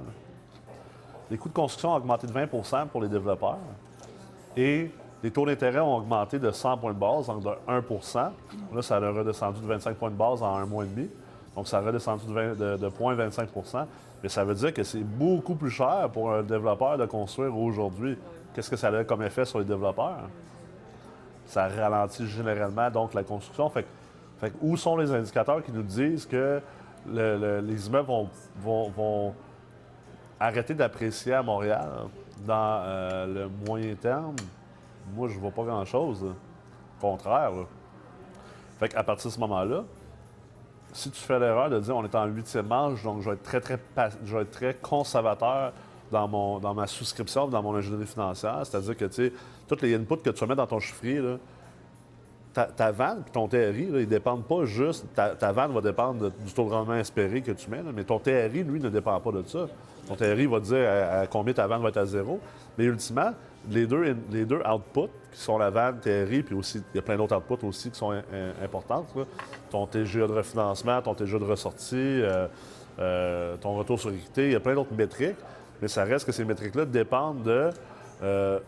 Les coûts de construction ont augmenté de 20 % pour les développeurs. Et les taux d'intérêt ont augmenté de 100 points de base, donc de 1 %. Là, ça a redescendu de 25 points de base en un mois et demi. Donc, ça a redescendu de 0,25 %. Mais ça veut dire que c'est beaucoup plus cher pour un développeur de construire aujourd'hui. Qu'est-ce que ça a comme effet sur les développeurs? Ça ralentit généralement, donc, la construction. Fait que où sont les indicateurs qui nous disent que les immeubles vont arrêter d'apprécier à Montréal dans le moyen terme? Moi, je ne vois pas grand-chose. Au contraire, là. Fait qu'à partir de ce moment-là, si tu fais l'erreur de dire on est en 8e âge, donc je vais être très conservateur dans ma souscription, dans mon ingénierie financière, c'est-à-dire que, tu sais, tous les inputs que tu mets dans ton chiffrier, là, ta vente et ton TRI, là, ils dépendent pas juste... Ta vente va dépendre du taux de rendement espéré que tu mets, là, mais ton TRI, lui, ne dépend pas de ça. Ton TRI va dire à combien ta vente va être à zéro, mais ultimement, les deux outputs, qui sont la vente, TRI, puis aussi, il y a plein d'autres outputs aussi qui sont importantes, là. Ton TGA de refinancement, ton TGA de ressortie, ton retour sur équité, il y a plein d'autres métriques, mais ça reste que ces métriques-là dépendent de...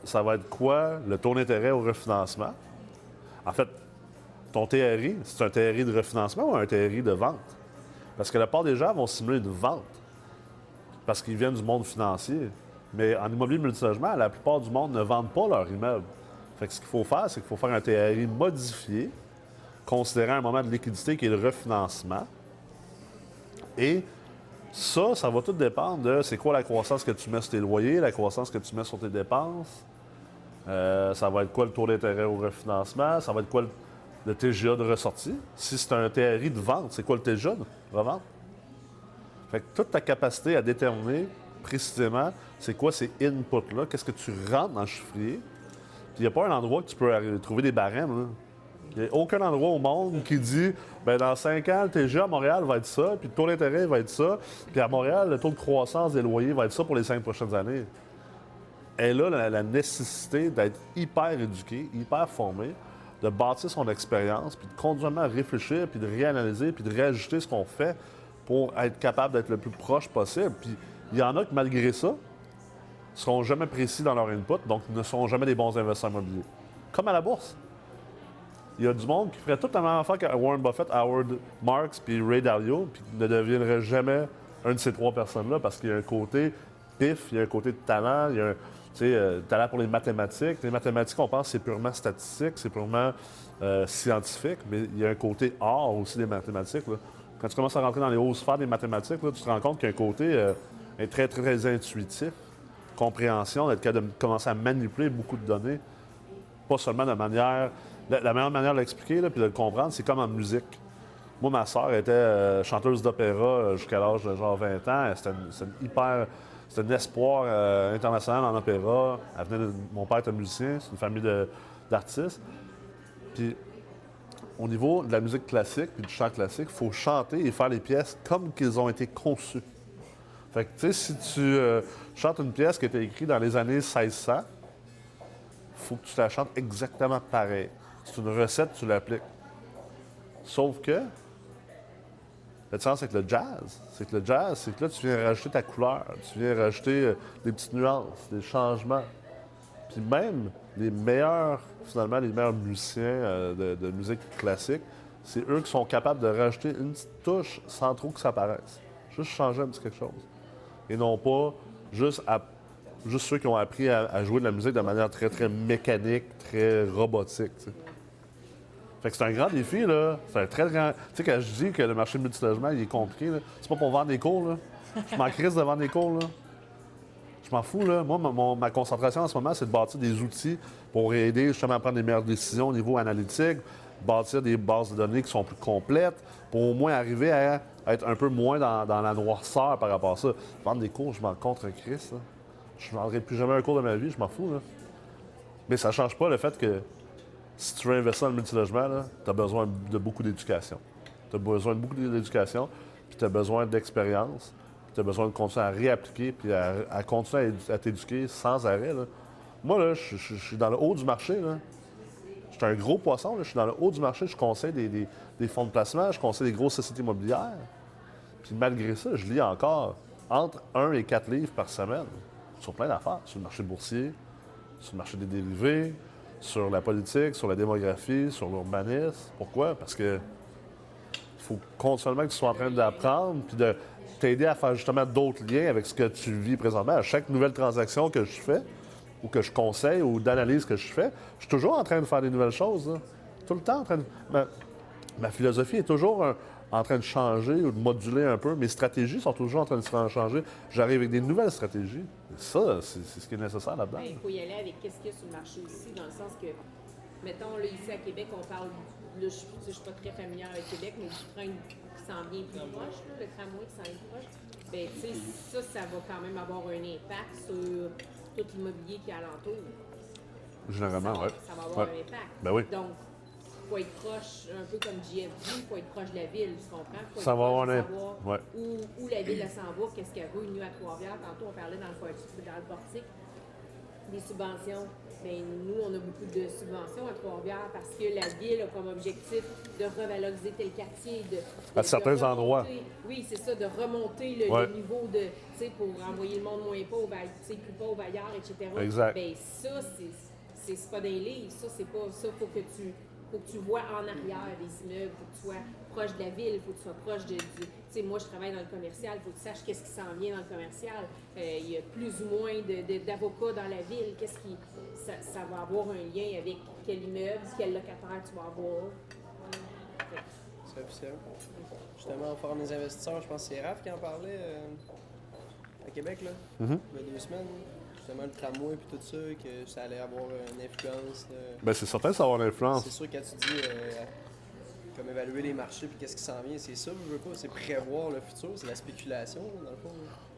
ça va être quoi le taux d'intérêt au refinancement? En fait, ton TRI, c'est un TRI de refinancement ou un TRI de vente? Parce que la part des gens vont simuler une vente parce qu'ils viennent du monde financier. Mais en immobilier multilogement, la plupart du monde ne vendent pas leur immeuble. Fait que ce qu'il faut faire, c'est qu'il faut faire un TRI modifié, considérant un moment de liquidité qui est le refinancement. Et ça va tout dépendre de c'est quoi la croissance que tu mets sur tes loyers, la croissance que tu mets sur tes dépenses. Ça va être quoi le taux d'intérêt au refinancement? Ça va être quoi le TGA de ressortie? Si c'est un TRI de vente, c'est quoi le TGA de revente? Fait que toute ta capacité à déterminer précisément c'est quoi ces inputs-là, qu'est-ce que tu rentres dans le chiffrier. Puis il n'y a pas un endroit que tu peux trouver des barèmes, là. Il n'y a aucun endroit au monde qui dit « Bien, dans 5 ans, le TGA à Montréal va être ça, puis le taux d'intérêt va être ça, puis à Montréal, le taux de croissance des loyers va être ça pour les 5 prochaines années. » Elle a la nécessité d'être hyper éduquée, hyper formée, de bâtir son expérience, puis de continuellement réfléchir, puis de réanalyser, puis de réajuster ce qu'on fait pour être capable d'être le plus proche possible. Puis il y en a qui, malgré ça, ne seront jamais précis dans leur input, donc ne seront jamais des bons investisseurs immobiliers. Comme à la bourse. Il y a du monde qui ferait tout la même affaire que Warren Buffett, Howard Marks puis Ray Dalio, puis ne deviendrait jamais une de ces trois personnes-là parce qu'il y a un côté pif, il y a un côté de talent, il y a un talent pour les mathématiques. Les mathématiques, on pense, c'est purement statistique, c'est purement scientifique, mais il y a un côté art aussi des mathématiques, là. Quand tu commences à rentrer dans les hautes sphères des mathématiques, là, tu te rends compte qu'il y a un côté très, très intuitif, compréhension, d'être capable de commencer à manipuler beaucoup de données, pas seulement de manière... La meilleure manière de l'expliquer et de le comprendre, c'est comme en musique. Moi, ma sœur était chanteuse d'opéra jusqu'à l'âge de genre 20 ans. C'était un espoir international en opéra. Elle venait mon père était musicien, c'est une famille d'artistes. Puis, au niveau de la musique classique et du chant classique, il faut chanter et faire les pièces comme qu'elles ont été conçues. Fait que, tu sais, si tu chantes une pièce qui a été écrite dans les années 1600, il faut que tu la chantes exactement pareil. C'est une recette, tu l'appliques. Sauf que, la différence avec le jazz, c'est que là, tu viens rajouter ta couleur, tu viens rajouter des petites nuances, des changements. Puis même les meilleurs musiciens de musique classique, c'est eux qui sont capables de rajouter une petite touche sans trop que ça paraisse. Juste changer un petit quelque chose. Et non pas juste ceux qui ont appris à jouer de la musique de manière très, très mécanique, très robotique, tu sais. Fait que c'est un grand défi, là. C'est un très grand... Tu sais, quand je dis que le marché du multilogement, il est compliqué, là, c'est pas pour vendre des cours, là. Je m'en crisse de vendre des cours, là. Je m'en fous, là. Moi, ma concentration en ce moment, c'est de bâtir des outils pour aider justement à prendre les meilleures décisions au niveau analytique, bâtir des bases de données qui sont plus complètes, pour au moins arriver à être un peu moins dans la noirceur par rapport à ça. Vendre des cours, je m'en contre-crisse, là. Je ne vendrai plus jamais un cours de ma vie, je m'en fous, là. Mais ça ne change pas le fait que si tu veux investir dans le multilogement, tu as besoin de beaucoup d'éducation. Puis tu as besoin d'expérience, puis tu as besoin de continuer à réappliquer, puis à continuer à t'éduquer sans arrêt, là. Moi, là, je suis dans le haut du marché, là. Je suis un gros poisson, là, je suis dans le haut du marché, je conseille des fonds de placement, je conseille des grosses sociétés immobilières. Puis malgré ça, je lis encore entre 1 et 4 livres par semaine sur plein d'affaires, sur le marché boursier, sur le marché des dérivés, sur la politique, sur la démographie, sur l'urbanisme. Pourquoi? Parce que il faut continuellement que tu sois en train d'apprendre puis de t'aider à faire justement d'autres liens avec ce que tu vis présentement. À chaque nouvelle transaction que je fais ou que je conseille ou d'analyse que je fais, je suis toujours en train de faire des nouvelles choses. Là. Tout le temps en train de... Ma philosophie est toujours en train de changer ou de moduler un peu. Mes stratégies sont toujours en train de se changer. J'arrive avec des nouvelles stratégies. Et ça, c'est ce qui est nécessaire là-dedans. Il faut y aller avec ce qu'il y a sur le marché aussi, dans le sens que, mettons, là, ici à Québec, on parle... Là, je ne suis pas très familière avec Québec, mais du train qui s'en vient plus proche, là, le tramway qui s'en vient plus proche, bien, tu sais, ça va quand même avoir un impact sur tout l'immobilier qui est alentour. Généralement, oui. Ça va avoir un impact. Ben oui. Donc, il faut être proche, un peu comme JFD, il faut être proche de la ville, tu comprends? Faut ça va avoir un impact. Ouais. Où la ville s'en va, qu'est-ce qu'elle veut, nous à Trois-Rivières. Tantôt, on parlait dans le portique des subventions. Bien, nous, on a beaucoup de subventions à Trois-Rivières parce que la Ville a comme objectif de revaloriser tel quartier. À certains endroits. Oui, c'est ça, de remonter le niveau de, tu sais, pour envoyer le monde moins pauvre, tu sais, plus pauvre ailleurs, etc. Exact. Bien, ça, c'est pas des livres. Ça, c'est pas ça. Il faut que tu vois en arrière les immeubles. Il faut que tu sois proche de la Ville. Il faut que tu sois proche tu sais, moi, je travaille dans le commercial. Il faut que tu saches qu'est-ce qui s'en vient dans le commercial. Il y a plus ou moins d'avocats dans la Ville. Qu'est-ce qui... Ça va avoir un lien avec quel immeuble, quel locataire tu vas avoir. C'est officiel. Justement, au Forum des investisseurs, je pense que c'est Raph qui en parlait à Québec, là. Mm-hmm. Il y a 2 semaines, justement, le tramway et tout ça, que ça allait avoir une influence. Bien, c'est certain que ça va avoir une influence. C'est sûr, quand tu dis comme évaluer les marchés et qu'est-ce qui s'en vient, c'est ça, je veux pas. C'est prévoir le futur, c'est la spéculation, dans le fond.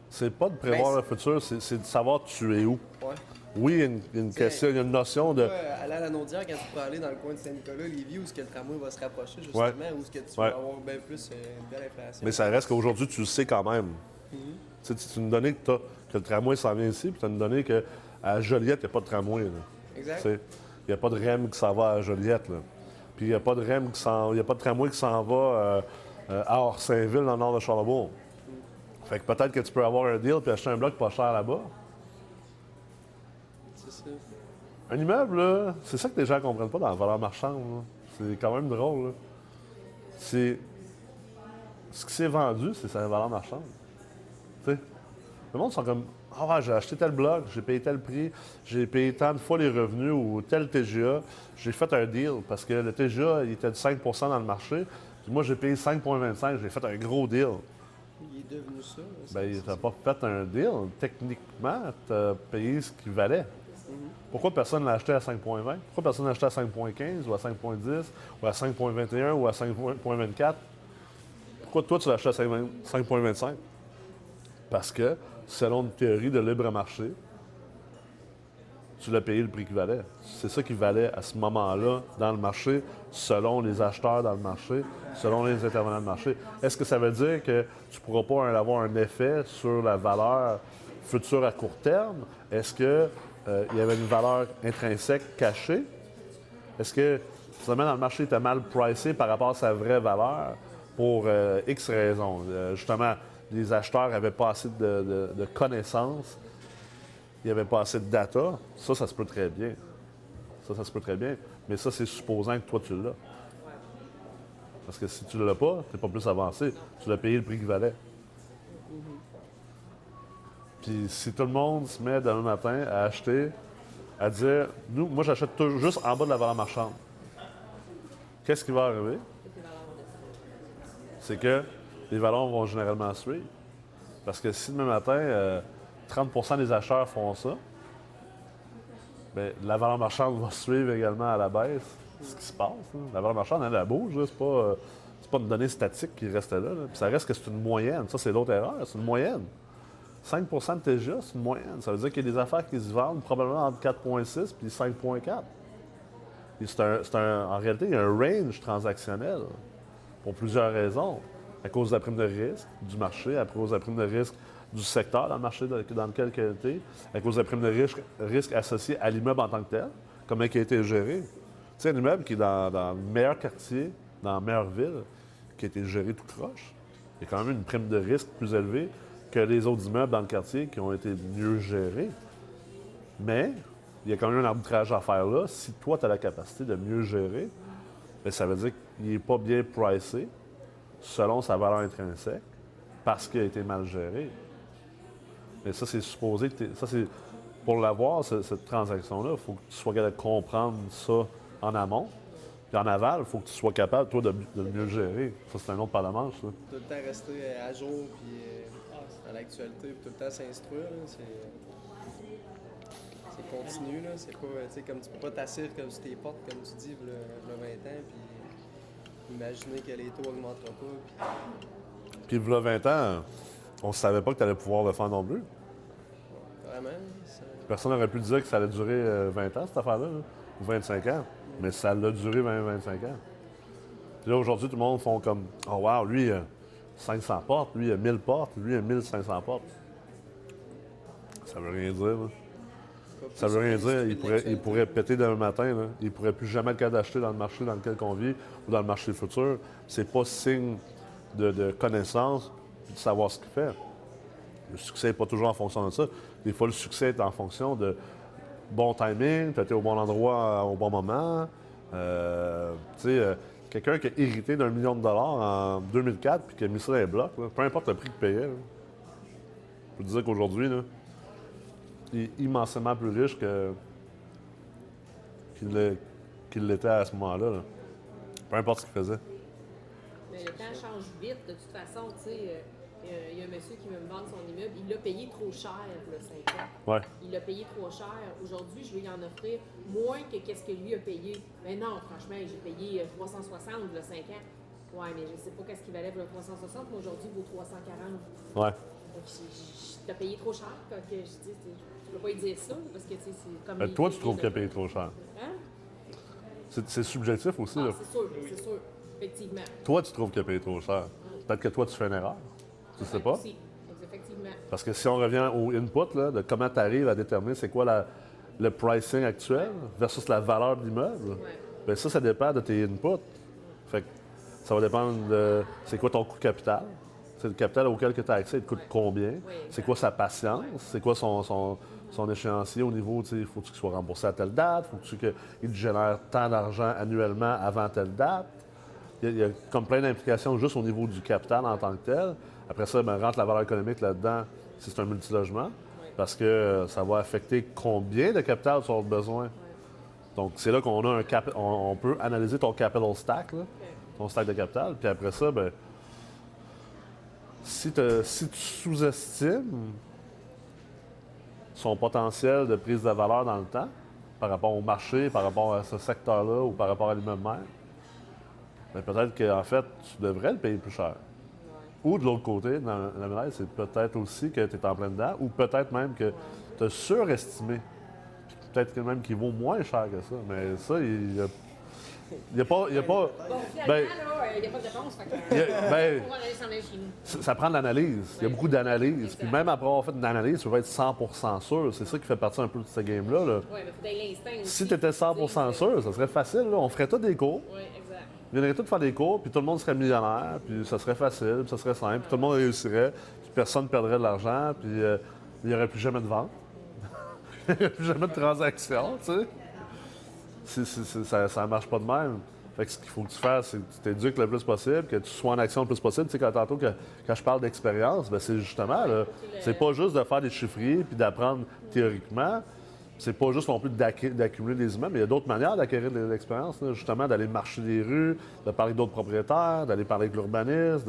C'est pas de prévoir le futur, c'est de savoir tu es où. Ouais. Oui, il y a une question, il y a une notion de... Aller à la Naudière, quand tu peux aller dans le coin de Saint-Nicolas, Lévis, où est-ce que le tramway va se rapprocher, justement, où est-ce que tu vas avoir bien plus une belle inflation. Mais ça reste qu'aujourd'hui, tu le sais quand même. Mm-hmm. C'est une donnée que tu as, que le tramway s'en vient ici, puis tu as une donnée qu'à Joliette, il n'y a pas de tramway. Là. Exact. T'sais, il n'y a pas de REM qui s'en va à Joliette. Là. Puis il n'y a pas de REM qui s'en... Il n'y a pas de tramway qui s'en va à Orsainville, dans le nord de Charlebourg. Mm-hmm. Fait que peut-être que tu peux avoir un deal puis acheter un bloc pas cher là-bas. Un immeuble, là, c'est ça que les gens ne comprennent pas dans la valeur marchande. Là. C'est quand même drôle. Là. C'est... Ce qui s'est vendu, c'est sa valeur marchande. T'sais. Le monde sont comme « Ah, j'ai acheté tel bloc, j'ai payé tel prix, j'ai payé tant de fois les revenus ou tel TGA, j'ai fait un deal parce que le TGA il était de 5 % dans le marché, puis moi j'ai payé 5,25 %, j'ai fait un gros deal. » Il est devenu ça. Bien, tu n'as pas fait un deal. Techniquement, tu as payé ce qu'il valait. Pourquoi personne ne l'a acheté à 5,20? Pourquoi personne l'a acheté à 5,15 ou à 5,10 ou à 5,21 ou à 5,24? Pourquoi toi, tu l'as acheté à 5,25? Parce que, selon une théorie de libre marché, tu l'as payé le prix qu'il valait. C'est ça qui valait à ce moment-là dans le marché, selon les acheteurs dans le marché, selon les intervenants de marché. Est-ce que ça veut dire que tu ne pourras pas avoir un effet sur la valeur future à court terme? Est-ce que il y avait une valeur intrinsèque cachée? Est-ce que, finalement, dans le marché, il était mal pricé par rapport à sa vraie valeur pour X raisons? Justement, les acheteurs n'avaient pas assez de connaissances, il n'y avait pas assez de data. Ça se peut très bien. Ça se peut très bien. Mais ça, c'est supposant que toi, tu l'as. Parce que si tu ne l'as pas, tu n'es pas plus avancé. Tu l'as payé le prix qu'il valait. Puis si tout le monde se met demain matin à acheter, à dire, nous, moi j'achète toujours juste en bas de la valeur marchande, qu'est-ce qui va arriver? C'est que les valeurs vont généralement suivre. Parce que si demain matin, 30 % des acheteurs font ça, bien, la valeur marchande va suivre également à la baisse ce qui se passe. Hein. La valeur marchande, elle bouge, là, c'est pas une donnée statique qui reste là. Puis ça reste que c'est une moyenne. Ça, c'est l'autre erreur, c'est une moyenne. 5 % de TGA, c'est une moyenne. Ça veut dire qu'il y a des affaires qui se vendent probablement entre 4,6 et 5,4. Et en réalité, il y a un range transactionnel pour plusieurs raisons. À cause de la prime de risque du marché, à cause de la prime de risque du secteur dans le marché dans lequel tu es, à cause de la prime de risque associée à l'immeuble en tant que tel, comment il a été géré. C'est un immeuble qui est dans le meilleur quartier, dans la meilleure ville, qui a été géré tout croche. Il y a quand même une prime de risque plus élevée que les autres immeubles dans le quartier qui ont été mieux gérés. Mais il y a quand même un arbitrage à faire là. Si toi, tu as la capacité de mieux gérer, bien, ça veut dire qu'il n'est pas bien pricé selon sa valeur intrinsèque parce qu'il a été mal géré. Mais ça, c'est supposé... Pour l'avoir, cette transaction-là, il faut que tu sois capable de comprendre ça en amont. Puis en aval, il faut que tu sois capable, toi, de mieux le gérer. Ça, c'est un autre par la manche, ça. Tout le temps rester à jour, puis à l'actualité, puis tout le temps s'instruire, là, c'est continu, là. C'est pas, tu sais, comme tu peux pas t'assurer comme tu t'es portes, comme tu dis, v'là 20 ans, puis imaginer que les taux augmenteront pas, puis v'là 20 ans, on savait pas que t'allais pouvoir le faire non plus. Vraiment, ça... Personne n'aurait pu dire que ça allait durer 20 ans, cette affaire-là, là, ou 25 ans. Mais ça l'a duré 20-25 ans. Puis là, aujourd'hui, tout le monde font comme « Oh wow, lui, 500 portes, lui, 1000 portes, lui, 1500 portes. » Ça veut rien dire, là. Ça veut rien dire. Il pourrait péter demain matin, là. Il pourrait plus jamais être capable d'acheter dans le marché dans lequel on vit ou dans le marché futur. C'est pas signe de connaissance et de savoir ce qu'il fait. Le succès n'est pas toujours en fonction de ça. Des fois, le succès est en fonction de bon timing, tu as été au bon endroit au bon moment. Quelqu'un qui a hérité d'1 million de dollars en 2004 puis qui a mis ça dans les blocs, là, peu importe le prix qu'il payait. Je peux te dire qu'aujourd'hui, là, il est immensément plus riche qu'il l'était à ce moment-là, là. Peu importe ce qu'il faisait. Mais le temps change vite, de toute façon, tu sais... Il y a un monsieur qui veut me vendre son immeuble. Il l'a payé trop cher, le 5 ans. Ouais. Il l'a payé trop cher. Aujourd'hui, je vais y en offrir moins que qu'est-ce que lui a payé. Mais non, franchement, j'ai payé 360 le 5 ans. Ouais, mais je ne sais pas qu'est-ce qu'il valait pour le 360, mais aujourd'hui, il vaut 340. Ouais. Donc, t'as payé trop cher. Quand je dis, je peux pas lui dire ça, parce que c'est comme... toi, tu trouves qu'il a payé trop cher. Hein? C'est subjectif aussi. Ah, là. C'est sûr, effectivement. Toi, tu trouves qu'il a payé trop cher. Peut-être que toi, tu fais une erreur. Tu ne sais pas? Oui, effectivement. Parce que si on revient au input, là, de comment tu arrives à déterminer c'est quoi le pricing actuel versus la valeur de l'immeuble, bien ça dépend de tes inputs. Fait que ça va dépendre de c'est quoi ton coût de capital, c'est le capital auquel tu as accès, il te coûte combien, c'est quoi sa patience, c'est quoi son échéancier au niveau, tu sais, il faut qu'il soit remboursé à telle date, il faut qu'il te génère tant d'argent annuellement avant telle date. Il y a comme plein d'implications juste au niveau du capital en tant que tel. Après ça, bien, rentre la valeur économique là-dedans si c'est un multilogement, parce que ça va affecter combien de capital tu as besoin. Donc, c'est là qu'on a on peut analyser ton capital stack, là, ton stack de capital. Puis après ça, bien, si tu sous-estimes son potentiel de prise de valeur dans le temps par rapport au marché, par rapport à ce secteur-là ou par rapport à l'immeuble même, bien, peut-être qu'en fait, tu devrais le payer plus cher. Ou de l'autre côté, dans la médaille, c'est peut-être aussi que tu es en plein dedans, ou peut-être même que tu as surestimé. Peut-être même qu'il vaut moins cher que ça. Mais ça, il n'y a pas... Bon, finalement, il n'y a pas de réponse. On va aller s'en aller chez nous. Ça prend de l'analyse. Il y a beaucoup d'analyse. Puis même après avoir fait une analyse, tu vas être 100% sûr. C'est ça qui fait partie un peu de ce game-là. Là. Oui, mais il faut être l'instinct aussi. Si tu étais 100% sûr, ça serait facile. Là. On ferait tous des cours. Oui, exact. On viendrait tous faire des cours, puis tout le monde serait millionnaire, puis ça serait facile, puis ça serait simple, puis tout le monde réussirait, puis personne ne perdrait de l'argent, puis il n'y aurait plus jamais de vente. Il n'y aurait plus jamais de transaction, tu sais. Ça ne marche pas de même. Fait que ce qu'il faut que tu fasses, c'est que tu t'éduques le plus possible, que tu sois en action le plus possible. Tu sais, quand je parle d'expérience, bien, c'est justement, là, c'est pas juste de faire des chiffriers, puis d'apprendre théoriquement. C'est pas juste non plus d'accumuler des immeubles, mais il y a d'autres manières d'acquérir de l'expérience, là, justement, d'aller marcher les rues, de parler d'autres propriétaires, d'aller parler avec l'urbaniste.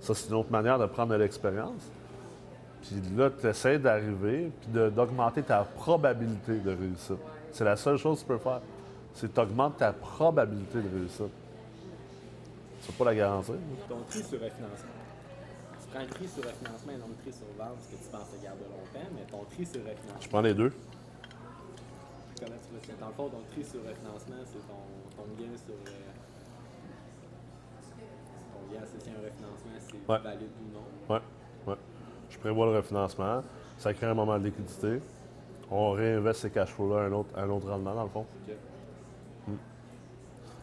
Ça, c'est une autre manière de prendre de l'expérience. Puis là, tu essaies d'arriver, puis d'augmenter ta probabilité de réussite. C'est la seule chose que tu peux faire. C'est t'augmentes ta probabilité de réussite. Tu peux pas la garantir. Ton tri sur refinancement. Tu prends le tri sur refinancement et non le tri sur vente, ce que tu penses te garder longtemps, mais ton tri sur refinancement. Je prends les deux. Dans le fond, ton tri sur refinancement, c'est ton gain sur... ton gain associé à un refinancement, c'est valide ou non. Oui, oui. Je prévois le refinancement. Ça crée un moment de liquidité. On réinveste ces cash flows-là à un autre rendement, dans le fond. OK.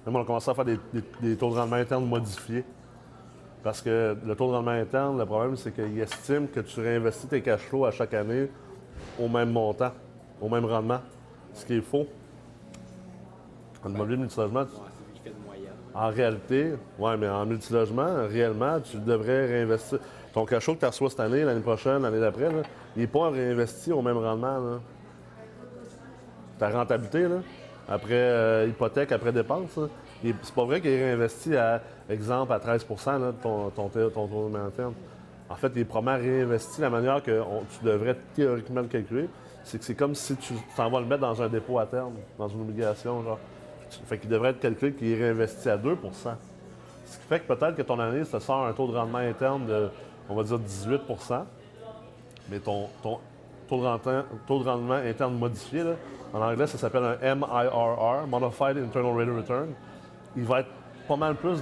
Nous, on a commencé à faire des taux de rendement interne modifiés. Parce que le taux de rendement interne, le problème, c'est qu'ils estiment que tu réinvestis tes cash flows à chaque année au même montant, au même rendement, ce qui est faux. En immobilier multilogement, en réalité, oui, mais en multilogement, réellement, tu devrais réinvestir. Ton cash flow que tu reçois cette année, l'année prochaine, l'année d'après, là, il n'est pas réinvesti au même rendement. Là. Ta rentabilité, là, après hypothèque, après dépense, là, c'est pas vrai qu'il est réinvesti à, exemple, à 13 % là, de ton taux de interne. En fait, il est probablement réinvesti. La manière que tu devrais théoriquement le calculer, c'est que c'est comme si tu t'en vas le mettre dans un dépôt à terme, dans une obligation, genre. Fait qu'il devrait être calculé qu'il est réinvesti à 2 %. Ce qui fait que peut-être que ton année, ça sort un taux de rendement interne de, on va dire, 18 %, mais ton taux de rendement interne modifié, là, en anglais, ça s'appelle un MIRR, Modified Internal Rate of Return, il va être pas mal plus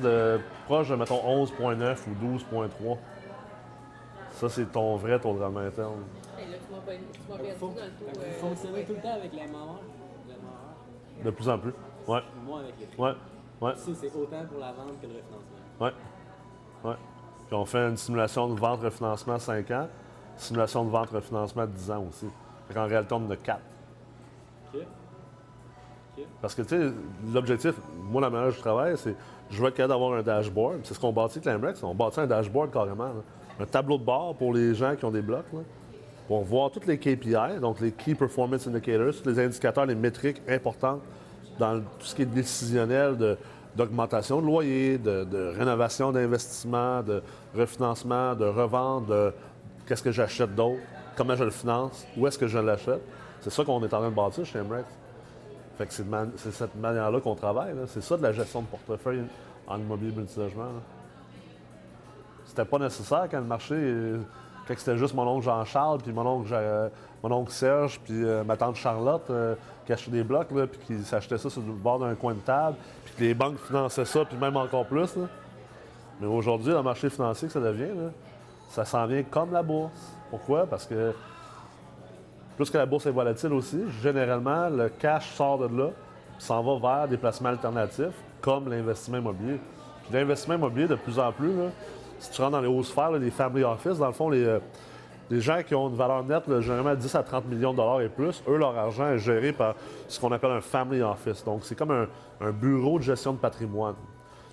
proche de, mettons, 11,9 ou 12,3. Ça, c'est ton vrai taux de rendement interne. Et là, tu vas bien dans le taux. Vous fonctionnez tout le temps avec les MRR? De plus en plus. Ouais. Moi, avec les prix. Ouais. Ça, c'est autant pour la vente que le refinancement. Oui. Puis on fait une simulation de vente-refinancement 5 ans, simulation de vente-refinancement 10 ans aussi. Fait qu'en réalité, on tombe de 4. OK. Parce que, tu sais, l'objectif, moi, la manière dont je travaille, c'est je veux être capable d'avoir un dashboard. C'est ce qu'on bâtit avec la MREX. On bâtit un dashboard carrément, là. Un tableau de bord pour les gens qui ont des blocs, là, pour voir toutes les KPI, donc les Key Performance Indicators, tous les indicateurs, les métriques importantes dans tout ce qui est décisionnel d'augmentation de loyer, de rénovation d'investissement, de refinancement, de revente, de qu'est-ce que j'achète d'autre, comment je le finance, où est-ce que je l'achète. C'est ça qu'on est en train de bâtir chez MREX. Fait que c'est cette manière-là qu'on travaille, là. C'est ça de la gestion de portefeuille en immobilier multilogement. C'était pas nécessaire quand le marché, quand c'était juste mon oncle Jean-Charles, puis mon oncle Serge, puis ma tante Charlotte qui achetait des blocs, là, puis qui s'achetait ça sur le bord d'un coin de table, puis que les banques finançaient ça, puis même encore plus, là. Mais aujourd'hui, le marché financier que ça devient, là, ça s'en vient comme la bourse. Pourquoi? Parce que plus que la bourse est volatile aussi, généralement, le cash sort de là, puis s'en va vers des placements alternatifs, comme l'investissement immobilier. Puis l'investissement immobilier, de plus en plus, là, si tu rentres dans les hautes sphères, les family office, dans le fond, les gens qui ont une valeur nette, là, généralement 10 à 30 millions de dollars et plus, eux, leur argent est géré par ce qu'on appelle un family office. Donc, c'est comme un bureau de gestion de patrimoine.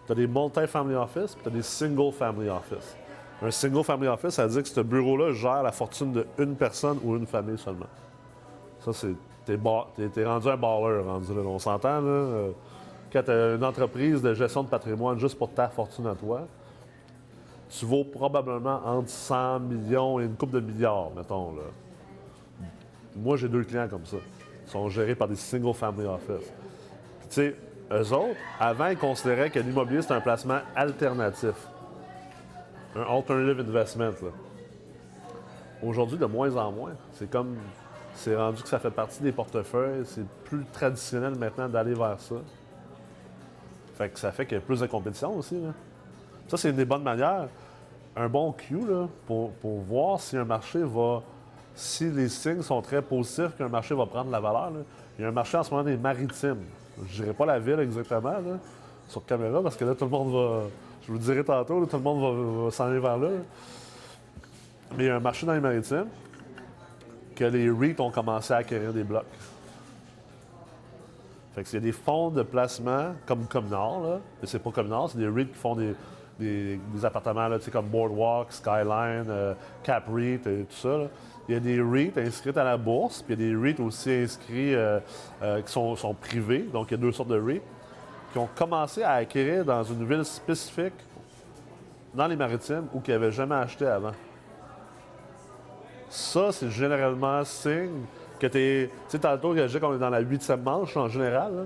Tu as des multi-family office, puis tu as des single family office. Un single family office, ça veut dire que ce bureau-là gère la fortune d'une personne ou une famille seulement. Ça, c'est... T'es rendu un baller, rendu là. On s'entend, là. Quand tu as une entreprise de gestion de patrimoine juste pour ta fortune à toi, tu vaux probablement entre 100 millions et une couple de milliards, mettons, là. Moi, j'ai 2 clients comme ça. Ils sont gérés par des single family office. Puis, tu sais, eux autres, avant, ils considéraient que l'immobilier, c'était un placement alternatif. Un alternative investment, là. Aujourd'hui, de moins en moins. C'est comme... C'est rendu que ça fait partie des portefeuilles. C'est plus traditionnel maintenant d'aller vers ça. Fait que ça fait qu'il y a plus de compétition aussi, là. Ça, c'est une des bonnes manières, un bon cue là, pour voir si un marché va... Si les signes sont très positifs qu'un marché va prendre de la valeur, là. Il y a un marché en ce moment des maritimes. Je dirais pas la ville exactement, là, sur caméra, parce que là, tout le monde va... Je vous le dirai tantôt, là, tout le monde va s'en aller vers là. Mais il y a un marché dans les maritimes que les REIT ont commencé à acquérir des blocs. Fait que s'il y a des fonds de placement comme Cominar, là, mais c'est pas Cominar, c'est des REIT qui font des appartements là, comme Boardwalk, Skyline, CapREIT, et tout ça, là. Il y a des REIT inscrits à la bourse, puis il y a des REIT aussi inscrits qui sont privés, donc il y a 2 sortes de REIT, qui ont commencé à acquérir dans une ville spécifique, dans les Maritimes, ou qu'ils n'avaient jamais acheté avant. Ça, c'est généralement signe que tu sais, tantôt, je disais qu'on est dans la 8e manche en général, là.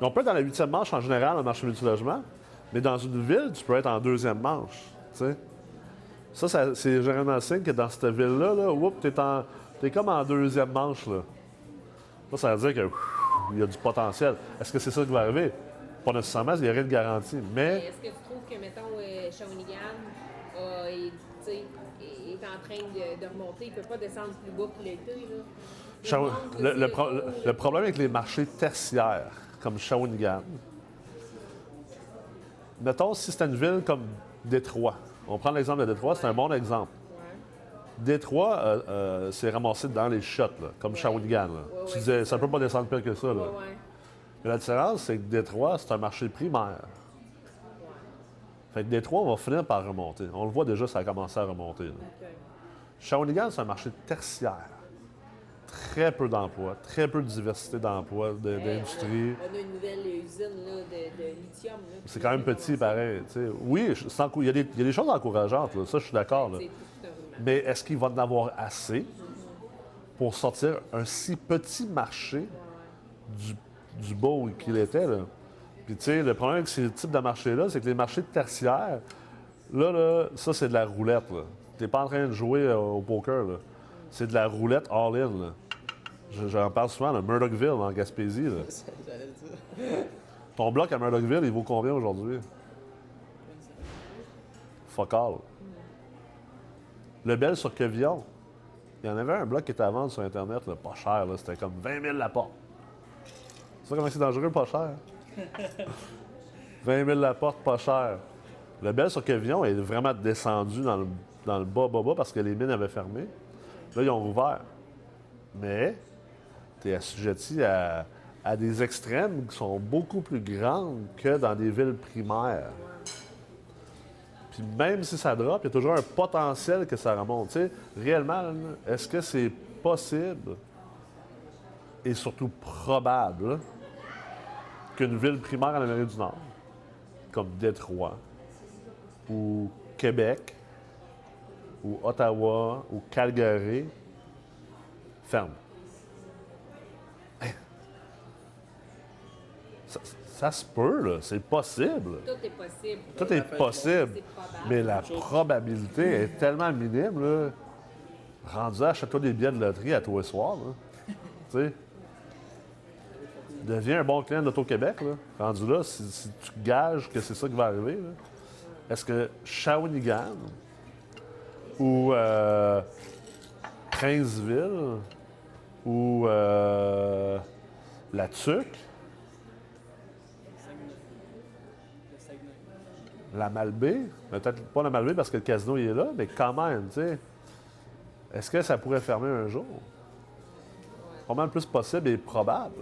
On peut être dans la 8e manche en général, le marché multilogement. Mais dans une ville, tu peux être en 2e manche, tu sais. Ça, c'est généralement signe que dans cette ville-là, là, t'es comme en 2e manche, là. Ça veut dire qu'il y a du potentiel. Est-ce que c'est ça qui va arriver? Pas nécessairement, il n'y a rien de garanti, mais... Est-ce que tu trouves que, mettons, Shawinigan est en train de remonter, il ne peut pas descendre plus bas pour l'été, là? Le problème avec les marchés tertiaires, comme Shawinigan, mettons, si c'était une ville comme Détroit, on prend l'exemple de Détroit, c'est un bon exemple. Détroit s'est ramassé dans les chiottes, là, comme Shawinigan. Ouais, tu disais, ça ne peut pas descendre pire que ça. Là. Ouais. Mais la différence, c'est que Détroit, c'est un marché primaire. Fait que Détroit, on va finir par remonter. On le voit déjà, ça a commencé à remonter. Okay. Shawinigan, c'est un marché tertiaire. Très peu d'emplois, très peu de diversité d'emplois, d'industrie. On a une nouvelle usine là, de lithium. Là, c'est quand même petit, pareil. T'sais. Oui, il y a des choses encourageantes, là. Ça, je suis d'accord. Là. Mais est-ce qu'il va en avoir assez pour sortir un si petit marché du beau qu'il était? Là? Puis, tu sais, le problème avec ces types de marchés-là, c'est que les marchés tertiaires, là, ça, c'est de la roulette. Tu n'es pas en train de jouer au poker. Là. C'est de la roulette all-in. Là. J'en parle souvent, là, Murdochville, en Gaspésie. Là. Ton bloc à Murdochville, il vaut combien aujourd'hui? Fuck all. Lebel-sur-Quévillon, il y en avait un bloc qui était à vendre sur Internet, là, pas cher, là, c'était comme 20 000 la porte. C'est ça comment c'est dangereux, pas cher? 20 000 la porte, pas cher. Lebel-sur-Quévillon est vraiment descendu dans le bas parce que les mines avaient fermé. Là, ils ont rouvert. Mais tu es assujetti à des extrêmes qui sont beaucoup plus grandes que dans des villes primaires. Puis même si ça drop, il y a toujours un potentiel que ça remonte. T'sais, réellement, est-ce que c'est possible et surtout probable qu'une ville primaire en Amérique du Nord, comme Détroit, ou Québec, ou Ottawa, ou Calgary, ferme? Ça se peut, là. C'est possible. Tout est possible. Tout est possible. Mais la probabilité est tellement minime, là. Rendu à achète-toi des billets de loterie à toi et soir, là. Tu sais. Deviens un bon client d'Auto-Québec, là. Rendu là, si tu gages que c'est ça qui va arriver, là. Est-ce que Shawinigan ou Princeville ou La Tuque, la Malbaie, peut-être pas la Malbaie parce que le casino il est là, mais quand même, tu sais, est-ce que ça pourrait fermer un jour? Probablement plus possible et probable.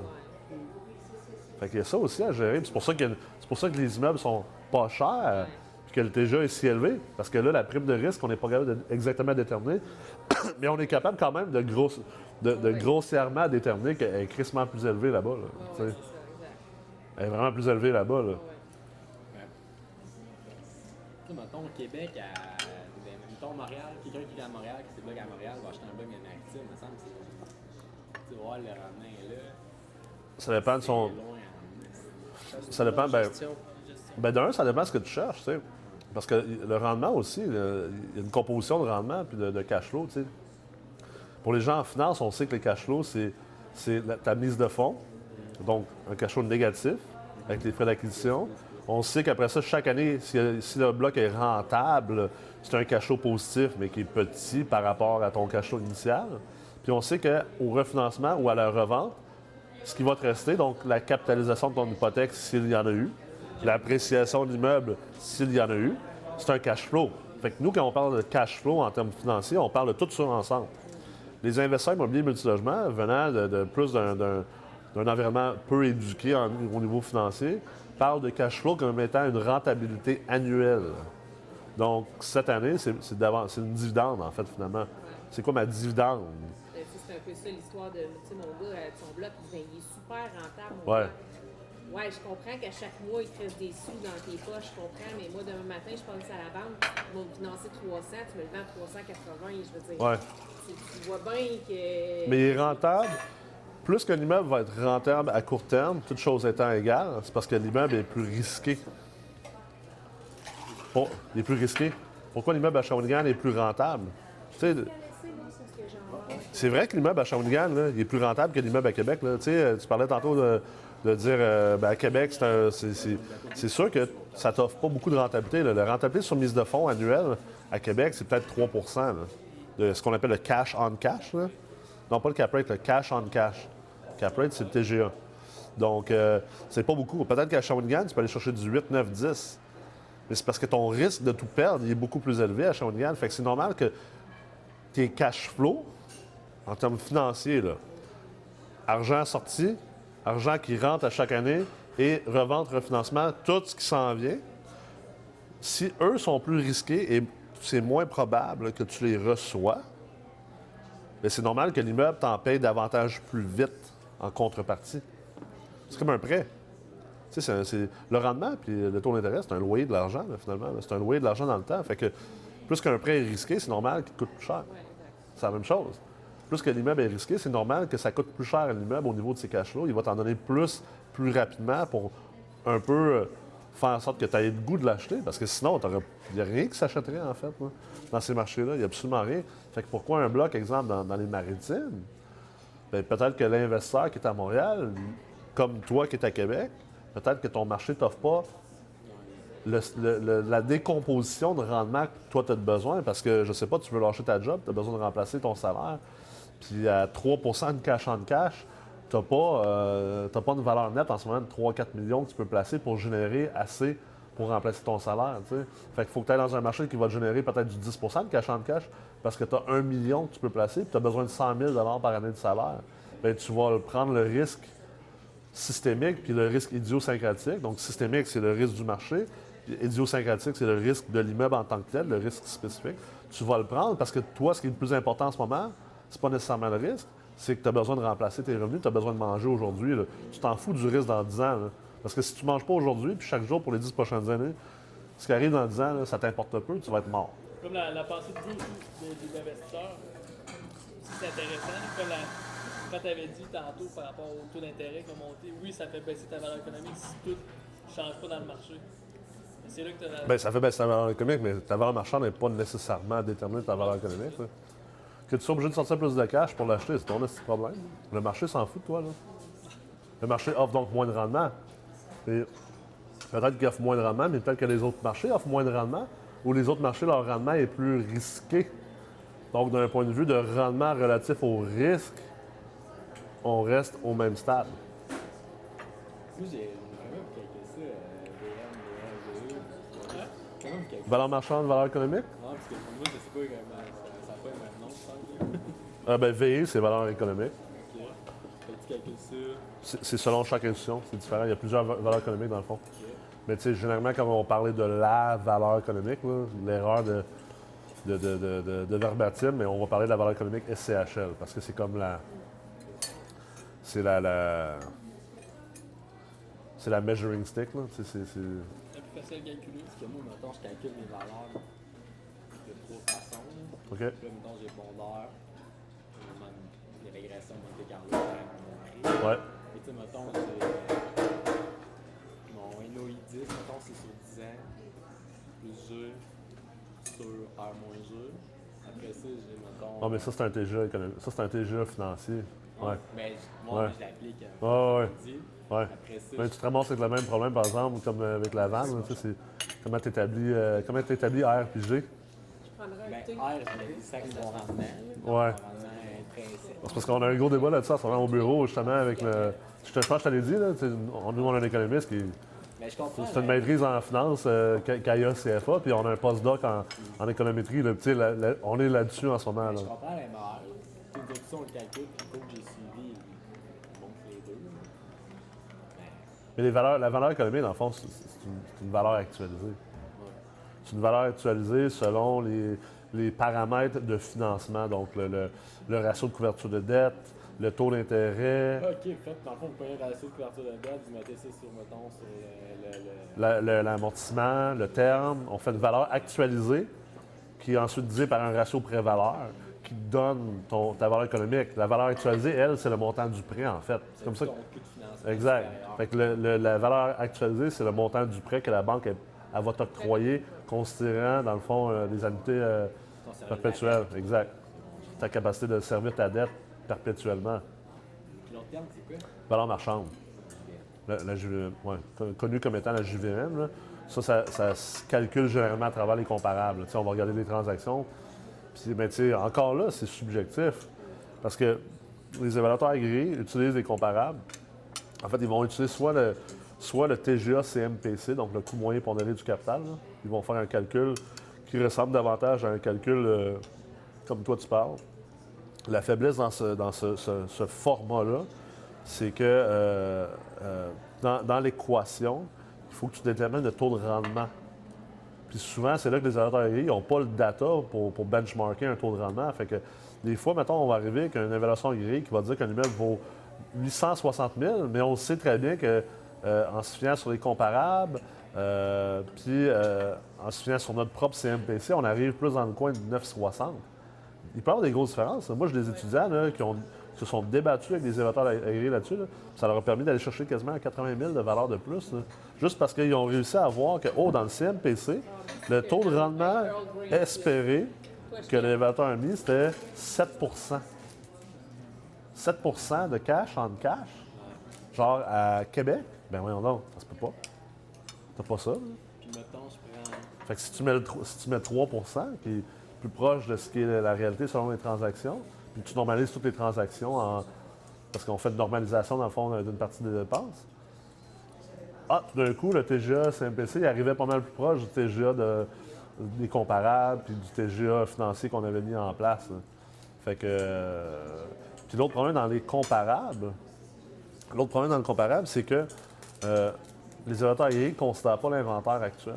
Fait qu'il y a ça aussi à gérer. Puis c'est pour ça que les immeubles sont pas chers et que le TGA est si élevé, parce que là, la prime de risque, on n'est pas capable exactement déterminer, mais on est capable quand même de grossièrement déterminer qu'elle est crissement plus élevée là-bas. Là, ouais, elle est vraiment plus élevée là-bas. Là. Mettons au Québec, mettons Montréal, quelqu'un qui est à Montréal, qui s'est bloqué à Montréal, va acheter un bloc maritime, il me semble que tu vois, le ramener là. Ça dépend de son. Ça dépend, ben d'un, ça dépend de ce que tu cherches, tu sais. Parce que le rendement aussi, il y a une composition de rendement puis de cash flow, tu sais. Pour les gens en finance, on sait que les cash flow, c'est ta mise de fonds, donc un cash flow négatif, avec les frais d'acquisition. On sait qu'après ça, chaque année, si le bloc est rentable, c'est un cash flow positif, mais qui est petit par rapport à ton cash flow initial. Puis on sait qu'au refinancement ou à la revente, ce qui va te rester, donc la capitalisation de ton hypothèque, s'il y en a eu, l'appréciation de l'immeuble, s'il y en a eu, c'est un cash flow. Fait que nous, quand on parle de cash flow en termes financiers, on parle de tout ça ensemble. Les investisseurs immobiliers multilogement venant de plus d'un environnement peu éduqué au niveau financier, parle de cash flow comme étant une rentabilité annuelle. Donc, cette année, c'est une dividende, en fait, finalement. Ouais. C'est quoi ma dividende? C'est un peu ça l'histoire de, tu sais, mon gars, son bloc, il est super rentable. Ouais. Moi. Ouais, je comprends qu'à chaque mois, il te reste des sous dans tes poches, je comprends, mais moi, demain matin, je pense à la banque, ils vont me financer 300, tu me le vends à 380, je veux dire. Ouais. Tu vois bien que. Mais il est rentable. Plus qu'un immeuble va être rentable à court terme, toutes choses étant égales, c'est parce que l'immeuble est plus risqué. Bon, il est plus risqué. Pourquoi l'immeuble à Shawinigan est plus rentable? T'sais, c'est vrai que l'immeuble à Shawinigan, là, il est plus rentable que l'immeuble à Québec. Là. Tu parlais tantôt de dire ben, à Québec, c'est sûr que ça t'offre pas beaucoup de rentabilité. Là. La rentabilité sur mise de fonds annuelle à Québec, c'est peut-être 3 % de ce qu'on appelle le cash on cash. Là. Non, pas le cap rate, le cash on cash. Cap rate, c'est le TGA. Donc, c'est pas beaucoup. Peut-être qu'à Shawinigan, tu peux aller chercher du 8, 9, 10. mais c'est parce que ton risque de tout perdre il est beaucoup plus élevé à Shawinigan. Fait que c'est normal que tes cash flow, en termes financiers, là, argent sorti, argent qui rentre à chaque année et revente, refinancement, tout ce qui s'en vient, si eux sont plus risqués et c'est moins probable que tu les reçois, bien, c'est normal que l'immeuble t'en paye davantage plus vite en contrepartie. C'est comme un prêt. Tu sais, c'est le rendement puis le taux d'intérêt, c'est un loyer de l'argent, là, finalement. C'est un loyer de l'argent dans le temps. Fait que plus qu'un prêt est risqué, c'est normal qu'il coûte plus cher. C'est la même chose. Plus que l'immeuble est risqué, c'est normal que ça coûte plus cher à l'immeuble au niveau de ses cash-là. Il va t'en donner plus rapidement pour un peu faire en sorte que tu aies le goût de l'acheter, parce que sinon, il n'y a rien qui s'achèterait, en fait, là, dans ces marchés-là. Il n'y a absolument rien. Fait que pourquoi un bloc, exemple, dans les Maritimes? Bien, peut-être que l'investisseur qui est à Montréal, comme toi qui es à Québec, peut-être que ton marché ne t'offre pas la décomposition de rendement que toi, tu as besoin, parce que, je ne sais pas, tu veux lâcher ta job, tu as besoin de remplacer ton salaire, puis à 3 % de cash en cash, tu n'as pas une valeur nette en ce moment de 3-4 millions que tu peux placer pour générer assez pour remplacer ton salaire. T'sais. Fait qu'il faut que tu ailles dans un marché qui va te générer peut-être du 10 % de cash en cash parce que tu as 1 million que tu peux placer puis tu as besoin de 100 000 $ par année de salaire. Bien, tu vas prendre le risque systémique puis le risque idiosyncratique. Donc, systémique, c'est le risque du marché. Puis, idiosyncratique, c'est le risque de l'immeuble en tant que tel, le risque spécifique. Tu vas le prendre parce que toi, ce qui est le plus important en ce moment, c'est pas nécessairement le risque, c'est que tu as besoin de remplacer tes revenus, tu as besoin de manger aujourd'hui. Là. Tu t'en fous du risque dans 10 ans. Là. Parce que si tu ne manges pas aujourd'hui, puis chaque jour pour les 10 prochaines années, ce qui arrive dans 10 ans, là, ça t'importe peu, tu vas être mort. Comme la pensée de vie des investisseurs, c'est intéressant. Comme quand tu avais dit tantôt par rapport au taux d'intérêt qui a monté, oui, ça fait baisser ta valeur économique si tout ne change pas dans le marché. Mais c'est là que tu as ça fait baisser ta valeur économique, mais ta valeur marchande n'est pas nécessairement déterminée de ta valeur économique. Là. Que tu sois obligé de sortir plus de cash pour l'acheter, c'est ton problème. Le marché s'en fout de toi, là. Le marché offre donc moins de rendement. Et peut-être qu'il offre moins de rendement, mais peut-être que les autres marchés offrent moins de rendement, ou les autres marchés, leur rendement est plus risqué. Donc, d'un point de vue de rendement relatif au risque, on reste au même stade. Valeur marchande, valeur économique? Non, parce que pour moi, je sais pas VE, c'est valeur économique. OK. Tu calcules ça? C'est selon chaque institution, c'est différent. Il y a plusieurs valeurs économiques dans le fond. Okay. Mais tu sais, généralement, quand on parlait de la valeur économique, là, l'erreur de verbatim, mais on va parler de la valeur économique SCHL, parce que c'est comme la measuring stick, là. C'est la plus facile à calculer, parce que moi, maintenant, je calcule mes valeurs de trois façons. OK. Là, mettons, j'ai pondeur. Les régressions Monte Carlo, ouais. Et tu sais, mettons, mon NOI 10, mettons, c'est sur 10 ans, plus G, sur R moins G. Après ça, j'ai, mettons... Non, mais ça, c'est un TGA économique. Ça, c'est un TGA financier. Ouais. Mais moi, je l'applique. Ouais. Après ça, mais tu te ramasses avec le même problème, par exemple, comme avec la vanne. C'est comment tu établis R puis G? Ben, R, je l'ai dit ça que c'est mon rendement. Ouais. C'est parce qu'on a un gros débat là-dessus, on va au bureau justement avec le. Je pense que je t'allais dire, nous on a un économiste qui. Mais je comprends. C'est une maîtrise en finance, CAIA, CFA, puis on a un postdoc en économétrie. Là, on est là-dessus en ce moment. Là. Je comprends les mères. Tout ça, on le calcule, puis le coup que j'ai suivi, bon, les deux. Mais la valeur économique, dans le fond, c'est une valeur actualisée. Ouais. C'est une valeur actualisée selon les paramètres de financement, donc le ratio de couverture de dette, le taux d'intérêt. OK, en fait, dans le fond, vous prenez le ratio de couverture de dette, vous mettez ça sur, mettons, l'amortissement, le terme. On fait une valeur actualisée qui est ensuite divisée par un ratio prêt-valeur qui donne ta valeur économique. La valeur actualisée, elle, c'est le montant du prêt, en fait. C'est comme ça. Exact. Fait que la valeur actualisée, c'est le montant du prêt que la banque elle va t'octroyer, considérant, dans le fond, les annuités perpétuelles. Exact. Ta capacité de servir ta dette perpétuellement. L'autre terme, c'est quoi? Valeur marchande. La JVM, oui. Connue comme étant la JVM, là. Ça se calcule généralement à travers les comparables. T'sais, on va regarder les transactions. Puis, ben, encore là, c'est subjectif. Parce que les évaluateurs agréés utilisent des comparables. En fait, ils vont utiliser soit le TGA CMPC, donc le coût moyen pondéré du capital, là. Ils vont faire un calcul qui ressemble davantage à un calcul comme toi tu parles. La faiblesse dans ce format-là, c'est que dans l'équation, il faut que tu détermines le taux de rendement. Puis souvent, c'est là que les analystes n'ont pas le data pour benchmarker un taux de rendement. Fait que des fois, mettons, on va arriver avec une évaluation grille qui va dire qu'un immeuble vaut 860 000, mais on sait très bien que en se fiant sur les comparables, puis en se fiant sur notre propre CMPC, on arrive plus dans le coin de 9,60. Il peut y avoir des grosses différences. Moi, j'ai des étudiants là, qui se sont débattus avec des évaluateurs agréés là-dessus. Là. Ça leur a permis d'aller chercher quasiment 80 000 de valeur de plus, là, juste parce qu'ils ont réussi à voir que, dans le CMPC, le taux de rendement espéré que l'évaluateur a mis, c'était 7 % de cash en cash. Genre à Québec, ben voyons donc, ça se peut pas. T'as pas ça. Puis mettons, je prends... Fait que si tu mets 3 % qui est plus proche de ce qui est la réalité selon les transactions, puis tu normalises toutes les transactions parce qu'on fait une normalisation, dans le fond, d'une partie des dépenses. Tout d'un coup, le TGA CMPC, il arrivait pas mal plus proche du TGA des comparables, puis du TGA financier qu'on avait mis en place. Là. Fait que... Puis l'autre problème dans les comparables, c'est que les évaluateurs agréés ne considèrent pas l'inventaire actuel.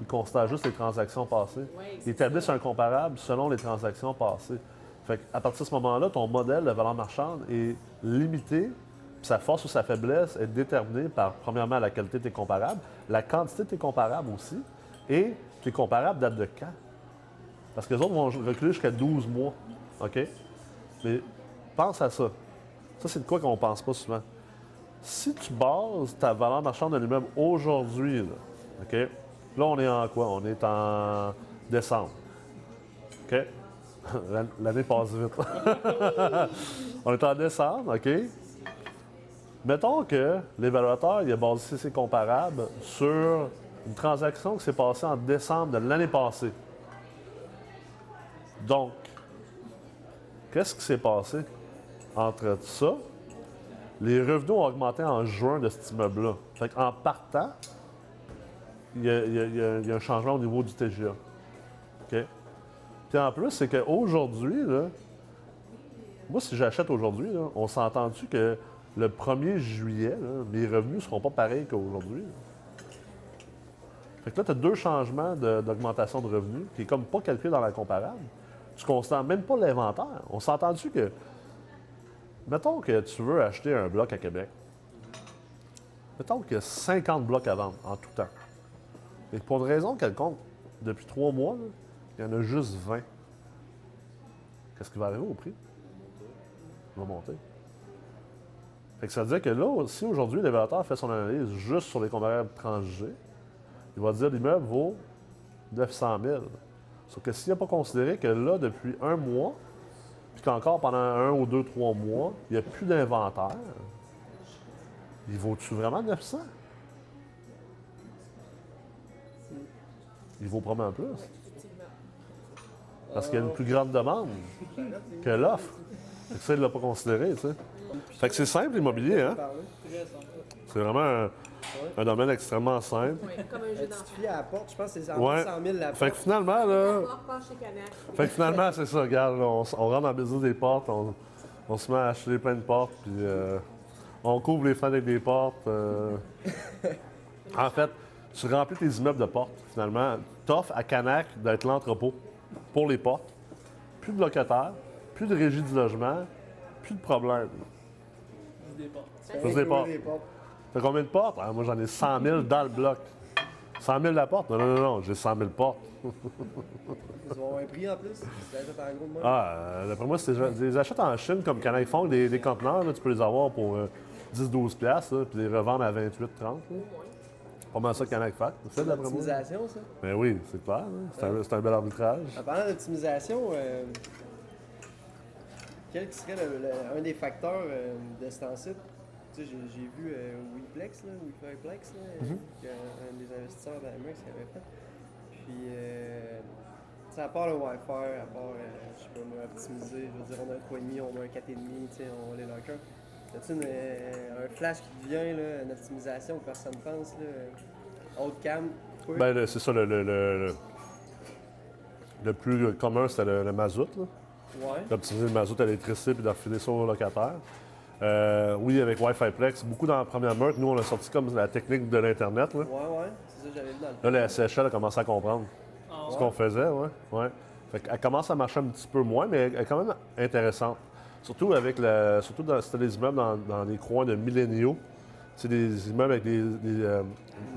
Ils considèrent juste les transactions passées. Ils établissent un comparable selon les transactions passées. Fait qu'à partir de ce moment-là, ton modèle de valeur marchande est limité, puis sa force ou sa faiblesse est déterminée par, premièrement, la qualité de tes comparables, la quantité de tes comparables aussi, et tes comparables datent de quand? Parce que les autres vont reculer jusqu'à 12 mois. OK? Mais pense à ça. Ça, c'est de quoi qu'on ne pense pas souvent. Si tu bases ta valeur marchande de l'immeuble aujourd'hui, là, OK? Là, on est en quoi? On est en décembre. OK? L'année passe vite. On est en décembre, OK? Mettons que l'évaluateur, il a basé ses comparables sur une transaction qui s'est passée en décembre de l'année passée. Donc, qu'est-ce qui s'est passé? Entre ça, les revenus ont augmenté en juin de cet immeuble-là. Fait qu'en partant, il y a un changement au niveau du TGA. OK? Puis en plus, c'est qu'aujourd'hui, là, moi, si j'achète aujourd'hui, là, on s'entend-tu que le 1er juillet, là, mes revenus ne seront pas pareils qu'aujourd'hui? Là. Fait que là, tu as deux changements d'augmentation de revenus qui est comme pas calculé dans la comparable. Tu considères même pas l'inventaire. On s'entend-tu que... Mettons que tu veux acheter un bloc à Québec. Mettons qu'il y a 50 blocs à vendre en tout temps. Et pour une raison quelconque, depuis 3 mois, là, il y en a juste 20. Qu'est-ce qui va arriver au prix? Il va monter. Fait que ça veut dire que là, si aujourd'hui l'évaluateur fait son analyse juste sur les comparables transgés, il va dire l'immeuble vaut 900 000. Sauf que s'il n'a pas considéré que là, depuis 1 mois, puis qu'encore pendant 1 ou 2, 3 mois, il n'y a plus d'inventaire, il vaut-tu vraiment 900? Il vaut probablement plus. Parce qu'il y a une plus grande demande que l'offre. Fait que ça, il ne l'a pas considéré, tu sais. Fait que c'est simple, l'immobilier, hein? C'est vraiment un domaine extrêmement simple. Oui, comme un jeu d'enfant. Tu fais à la porte, je pense que c'est 100 000 la porte. Fait que finalement, là... Fait que finalement, c'est ça, regarde, on rentre dans le business des portes, on se met à acheter plein de portes, puis on couvre les fenêtres avec des portes. En fait, tu remplis tes immeubles de portes, finalement. T'offres à Canac d'être l'entrepôt pour les portes. Plus de locataires, plus de régie du logement, plus de problèmes. Juste des portes. T'as combien de portes? Ah, moi, j'en ai 100 000 dans le bloc. 100 000 la porte? Non, j'ai 100 000 portes. Ils ont un prix en plus? Tu les achètes en gros de moi? D'après moi, tu les achètes en Chine, comme Canac font, des conteneurs, là, tu peux les avoir pour 10-12$, puis les revendre à 28-30$. Pas mal ça, Canac fait. C'est de l'optimisation, ça? Ben oui, c'est clair. Hein? C'est un bel arbitrage. En parlant d'optimisation, quel serait un des facteurs de cet ensemble? Tu sais, j'ai vu Wi-Fi Plex, qu'un des investisseurs de la MREX avait fait. Puis, à part le Wi-Fi, à part, je sais pas, moi, optimiser, je veux dire, on a un 3,5, on a un 4,5, tu sais, on a les lockers. As-tu un flash qui devient, là, une optimisation que personne ne pense, là, haut de cam, Oui. Bien, c'est ça, le plus commun, c'était le mazout. Oui. D'optimiser le mazout à l'électricité puis d'en filer ça aux locataires. Oui, avec Wi-Fi Plex, beaucoup dans la première meurtre, nous, on a sorti comme la technique de l'Internet. Oui, oui, c'est ça que j'avais vu dans le... Là, la SCHL a commencé à comprendre ce qu'on faisait, oui. Ouais. Fait qu'elle commence à marcher un petit peu moins, mais elle est quand même intéressante. Surtout avec la... Surtout dans c'était des immeubles dans des coins de milléniaux. C'est des immeubles avec une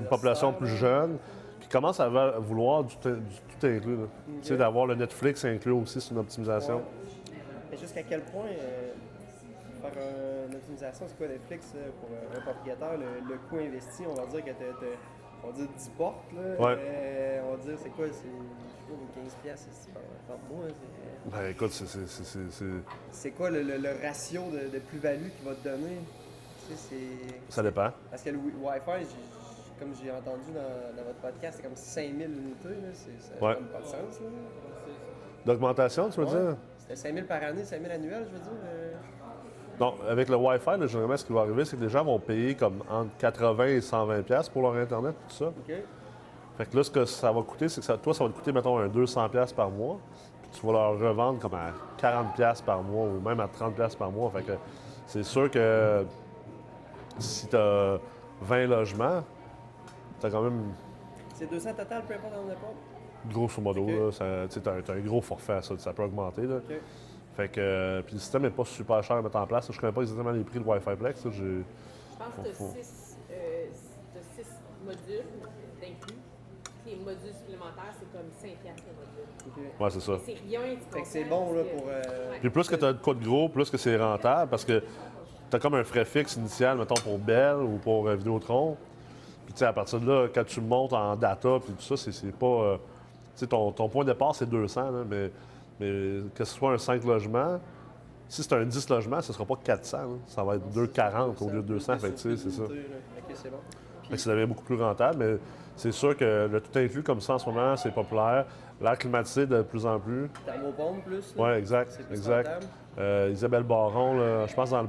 population plus jeune qui commence à vouloir du tout inclus. Okay. Tu sais, d'avoir le Netflix inclus aussi, c'est une optimisation. Ouais. Mais jusqu'à quel point... Par une optimisation, c'est quoi Netflix pour un propriétaire? Le coût investi, on va dire que on va dire 10 portes. Là, ouais. On va dire, c'est quoi? C'est 15$ c'est par mois. Ben écoute, c'est... C'est quoi le ratio de plus-value qu'il va te donner? Tu sais, c'est... Ça dépend. Parce que le Wi-Fi, comme j'ai entendu dans votre podcast, c'est comme 5000 unités. Là, ça n'a pas de sens. Là. D'augmentation, tu veux dire? C'était 5000 par année, 5000 annuels, je veux dire. Donc, avec le Wi-Fi, là, généralement, ce qui va arriver, c'est que les gens vont payer comme entre 80 et 120$ pour leur Internet, tout ça. Okay. Fait que là, ce que ça va coûter, c'est que toi, ça va te coûter, mettons, un 200$ par mois, puis tu vas leur revendre comme à 40$ par mois ou même à 30$ par mois. Fait que c'est sûr que si tu as 20 logements, tu as quand même... C'est 200 total, peu importe en apport? Grosso modo, okay. Tu as un gros forfait à ça, ça peut augmenter, là. Okay. Fait que puis le système n'est pas super cher à mettre en place. Je ne connais pas exactement les prix de Wi-Fi Plex. Là, je pense que tu as 6 modules d'inclus. Les modules supplémentaires, c'est comme 5$ le module. Okay. Ouais, c'est ça. Et c'est rien. Fait que c'est bon là, pour... Puis plus que tu as de quoi de gros, plus que c'est rentable. Parce que tu as comme un frais fixe initial, mettons, pour Bell ou pour Vidéotron. Puis tu sais, à partir de là, quand tu montes en data puis tout ça, c'est pas... tu sais, ton point de départ, c'est 200, là, mais que ce soit un 5 logements, si c'est un 10 logements, ce ne sera pas 400. Hein. Ça va être 240 au lieu de 200. Fait que, tu sais, c'est ça. Okay, c'est bon. Fait que ça devient beaucoup plus rentable, mais c'est sûr que le tout inclus comme ça en ce moment, c'est populaire. L'air climatisé de plus en plus. Thermopompe plus. Oui, exact. C'est plus rentable. Isabelle Baron, là, je pense, dans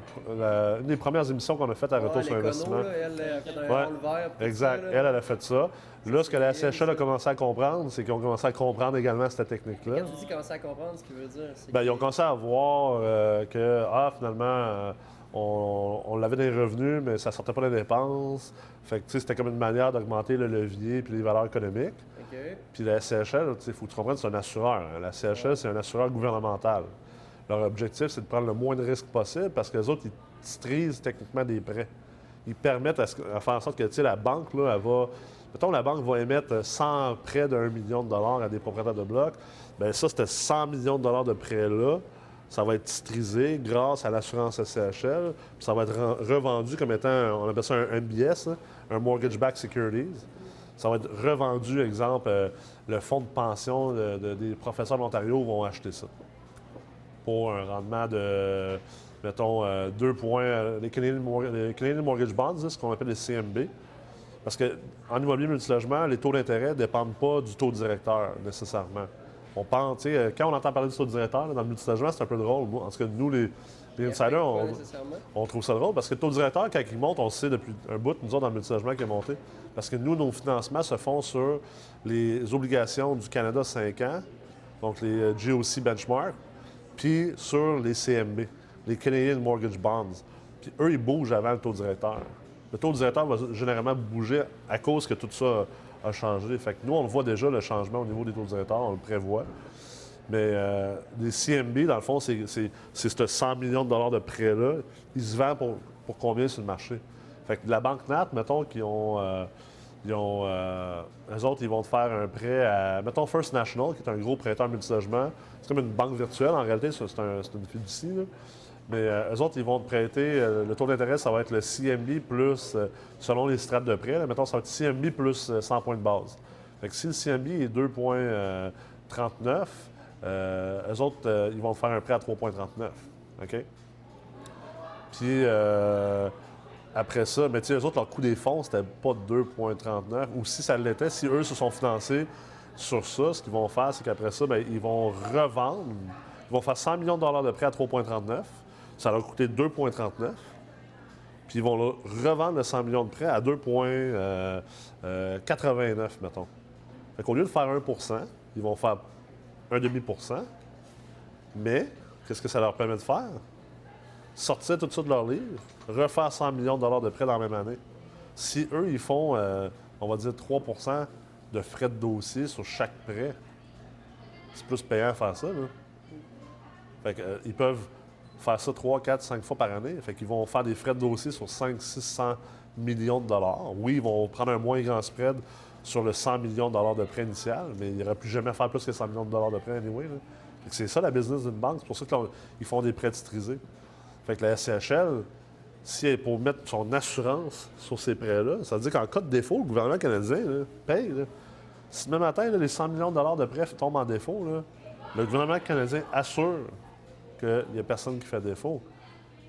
une des premières émissions qu'on a faites à Retour sur investissement. Là, elle a fait un rôle vert. Exact. Elle, elle a fait ça. Là, ce que la SCHL a commencé à comprendre, c'est qu'ils ont commencé à comprendre également cette technique-là. Quand tu dis commencer à comprendre, ce qui veut dire, c'est... Bien, ils ont commencé à voir que, finalement, on l'avait des revenus, mais ça ne sortait pas des dépenses. Fait que, tu sais, c'était comme une manière d'augmenter le levier puis les valeurs économiques. Okay. Puis la SCHL, il faut que tu comprennes, c'est un assureur. Hein. La SCHL, c'est un assureur gouvernemental. Leur objectif, c'est de prendre le moins de risques possible parce que les autres, ils titrisent techniquement des prêts. Ils permettent à faire en sorte que, tu sais, la banque, là, elle va... Mettons, la banque va émettre 100 prêts de 1 million de dollars à des propriétaires de blocs. Bien, ça, c'était 100 millions de dollars de prêts-là. Ça va être titrisé grâce à l'assurance SCHL. Puis ça va être revendu comme étant, on appelle ça un MBS, hein, un Mortgage Backed Securities. Ça va être revendu, exemple, le fonds de pension des professeurs de l'Ontario vont acheter ça pour un rendement de, mettons, 2 points. Les Canadian Mortgage Bonds, c'est ce qu'on appelle les CMB. Parce qu'en immobilier multilogement, les taux d'intérêt ne dépendent pas du taux directeur, nécessairement. On pense, tu sais, quand on entend parler du taux directeur, là, dans le multilogement, c'est un peu drôle. En tout cas, nous, les insiders, on trouve ça drôle parce que le taux directeur, quand il monte, on le sait depuis un bout, nous autres, dans le multilogement, qu'il est monté. Parce que nous, nos financements se font sur les obligations du Canada 5 ans, donc les GOC benchmark, puis sur les CMB, les Canadian Mortgage Bonds. Puis eux, ils bougent avant le taux directeur. Le taux directeur va généralement bouger à cause que tout ça a changé. Fait que nous, on le voit déjà, le changement au niveau des taux directeurs, on le prévoit. Mais les CMB, dans le fond, c'est ce 100 millions de dollars de prêt-là. Ils se vendent pour combien sur le marché? Fait que la Banque Nat, mettons, qui ont... eux autres, ils vont te faire un prêt à... Mettons First National, qui est un gros prêteur multilogement. C'est comme une banque virtuelle, en réalité, c'est une fiducie, là. Mais eux autres, ils vont te prêter, le taux d'intérêt, ça va être le CMB plus, selon les strates de prêt, là, mettons, ça va être CMB plus 100 points de base. Fait que si le CMB est 2,39, eux autres, ils vont te faire un prêt à 3,39. OK? Puis après ça, mais tu sais, eux autres, leur coût des fonds, c'était pas 2,39. Ou si ça l'était, si eux se sont financés sur ça, ce qu'ils vont faire, c'est qu'après ça, bien, ils vont revendre. Ils vont faire 100 millions de dollars de prêt à 3,39. Ça leur a coûté 2,39. Puis ils vont le revendre le 100 millions de prêt à 2,89, mettons. Fait qu'au lieu de faire 1%, ils vont faire 0,5%. Mais qu'est-ce que ça leur permet de faire? Sortir tout ça de leur livre, refaire 100 millions de dollars de prêt dans la même année. Si eux, ils font, on va dire, 3% de frais de dossier sur chaque prêt, c'est plus payant à faire ça, là. Fait qu'ils peuvent faire ça 3, 4, 5 fois par année. Fait qu'ils vont faire des frais de dossier sur 5, 600 millions de dollars. Oui, ils vont prendre un moins grand spread sur le 100 millions de dollars de prêt initial, mais ils n'auraient plus jamais faire plus que 100 millions de dollars de prêt anyway, là. Fait que c'est ça, la business d'une banque. C'est pour ça qu'ils font des prêts titrisés. Fait que la SCHL, si elle est pour mettre son assurance sur ces prêts-là, ça veut dire qu'en cas de défaut, le gouvernement canadien là, paye. Là. Si demain matin, là, les 100 millions de dollars de prêts tombent en défaut, là, le gouvernement canadien assure qu'il n'y a personne qui fait défaut.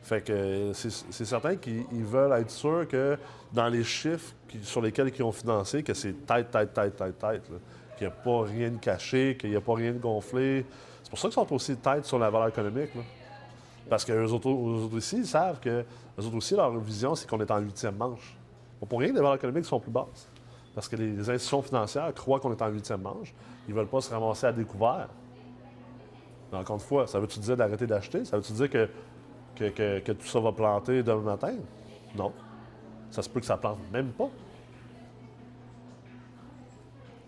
Fait que c'est certain qu'ils veulent être sûrs que dans les chiffres sur lesquels ils ont financé, que c'est tight, là, qu'il n'y a pas rien de caché, qu'il n'y a pas rien de gonflé. C'est pour ça qu'ils sont aussi tight sur la valeur économique, là. Parce qu'eux autres aussi, ils savent que eux autres aussi, leur vision, c'est qu'on est en huitième manche. Bon, pour rien que les valeurs économiques sont plus basses. Parce que les institutions financières croient qu'on est en huitième manche. Ils ne veulent pas se ramasser à découvert. Mais encore une fois, ça veut-tu dire d'arrêter d'acheter? Ça veut-tu dire que tout ça va planter demain matin? Non. Ça se peut que ça plante même pas.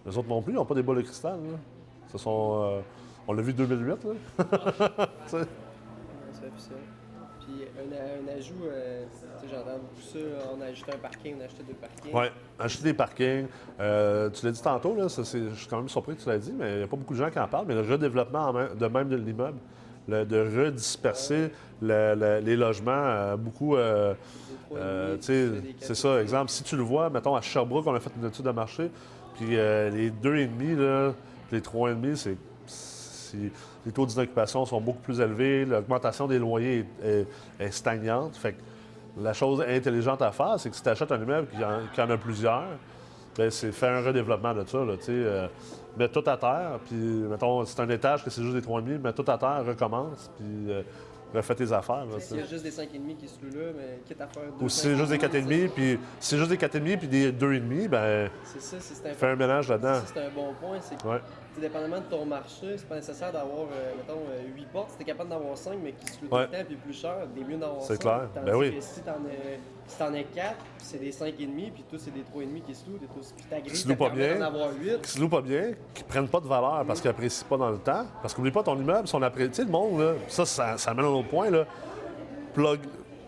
Les autres non plus, ils n'ont pas des boules de cristal, là. Ce sont, on l'a vu 2008, là. Puis un ajout, j'entends beaucoup ça, on a ajouté un parking, on a acheté deux parkings. Oui, acheter des parkings. Tu l'as dit tantôt, là, je suis quand même surpris que tu l'as dit, mais il n'y a pas beaucoup de gens qui en parlent, mais le redéveloppement de l'immeuble, de redisperser les logements, beaucoup, c'est ça, exemple, si tu le vois, mettons à Sherbrooke, on a fait une étude de marché, puis les 2,5, là, puis les 3,5, c'est les taux d'inoccupation sont beaucoup plus élevés, l'augmentation des loyers est stagnante. Fait que la chose intelligente à faire, c'est que si tu achètes un immeuble qui en a plusieurs, bien, c'est faire un redéveloppement de ça, là, mettre tout à terre, puis, mettons, c'est un étage que c'est juste des 3,5, mets tout à terre, recommence, puis refais tes affaires. Là, s'il y a juste des 5,5 qui sont là, mais quitte à faire deux. Ou si c'est juste des 4,5, puis si c'est juste des 4,5 puis des 2,5, bien, fais un mélange là-dedans. C'est un bon point, c'est que... Ouais. Dépendamment de ton marché, c'est pas nécessaire d'avoir, mettons, 8 portes. Si t'es capable d'en avoir 5, mais qui se coûtent le temps et plus cher, t'es mieux d'en avoir 5. C'est clair. Ben oui. Si t'en as 4, c'est des 5,5, puis tout, c'est des 3,5 qui se louent. Puis t'as gris, t'as permis d'en avoir 8. Qui se louent pas bien, qui prennent pas de valeur parce qu'ils apprécient pas dans le temps. Parce qu'oublie pas, ton immeuble, si on apprécie... Tu sais, le monde, là, ça amène à un autre point, là.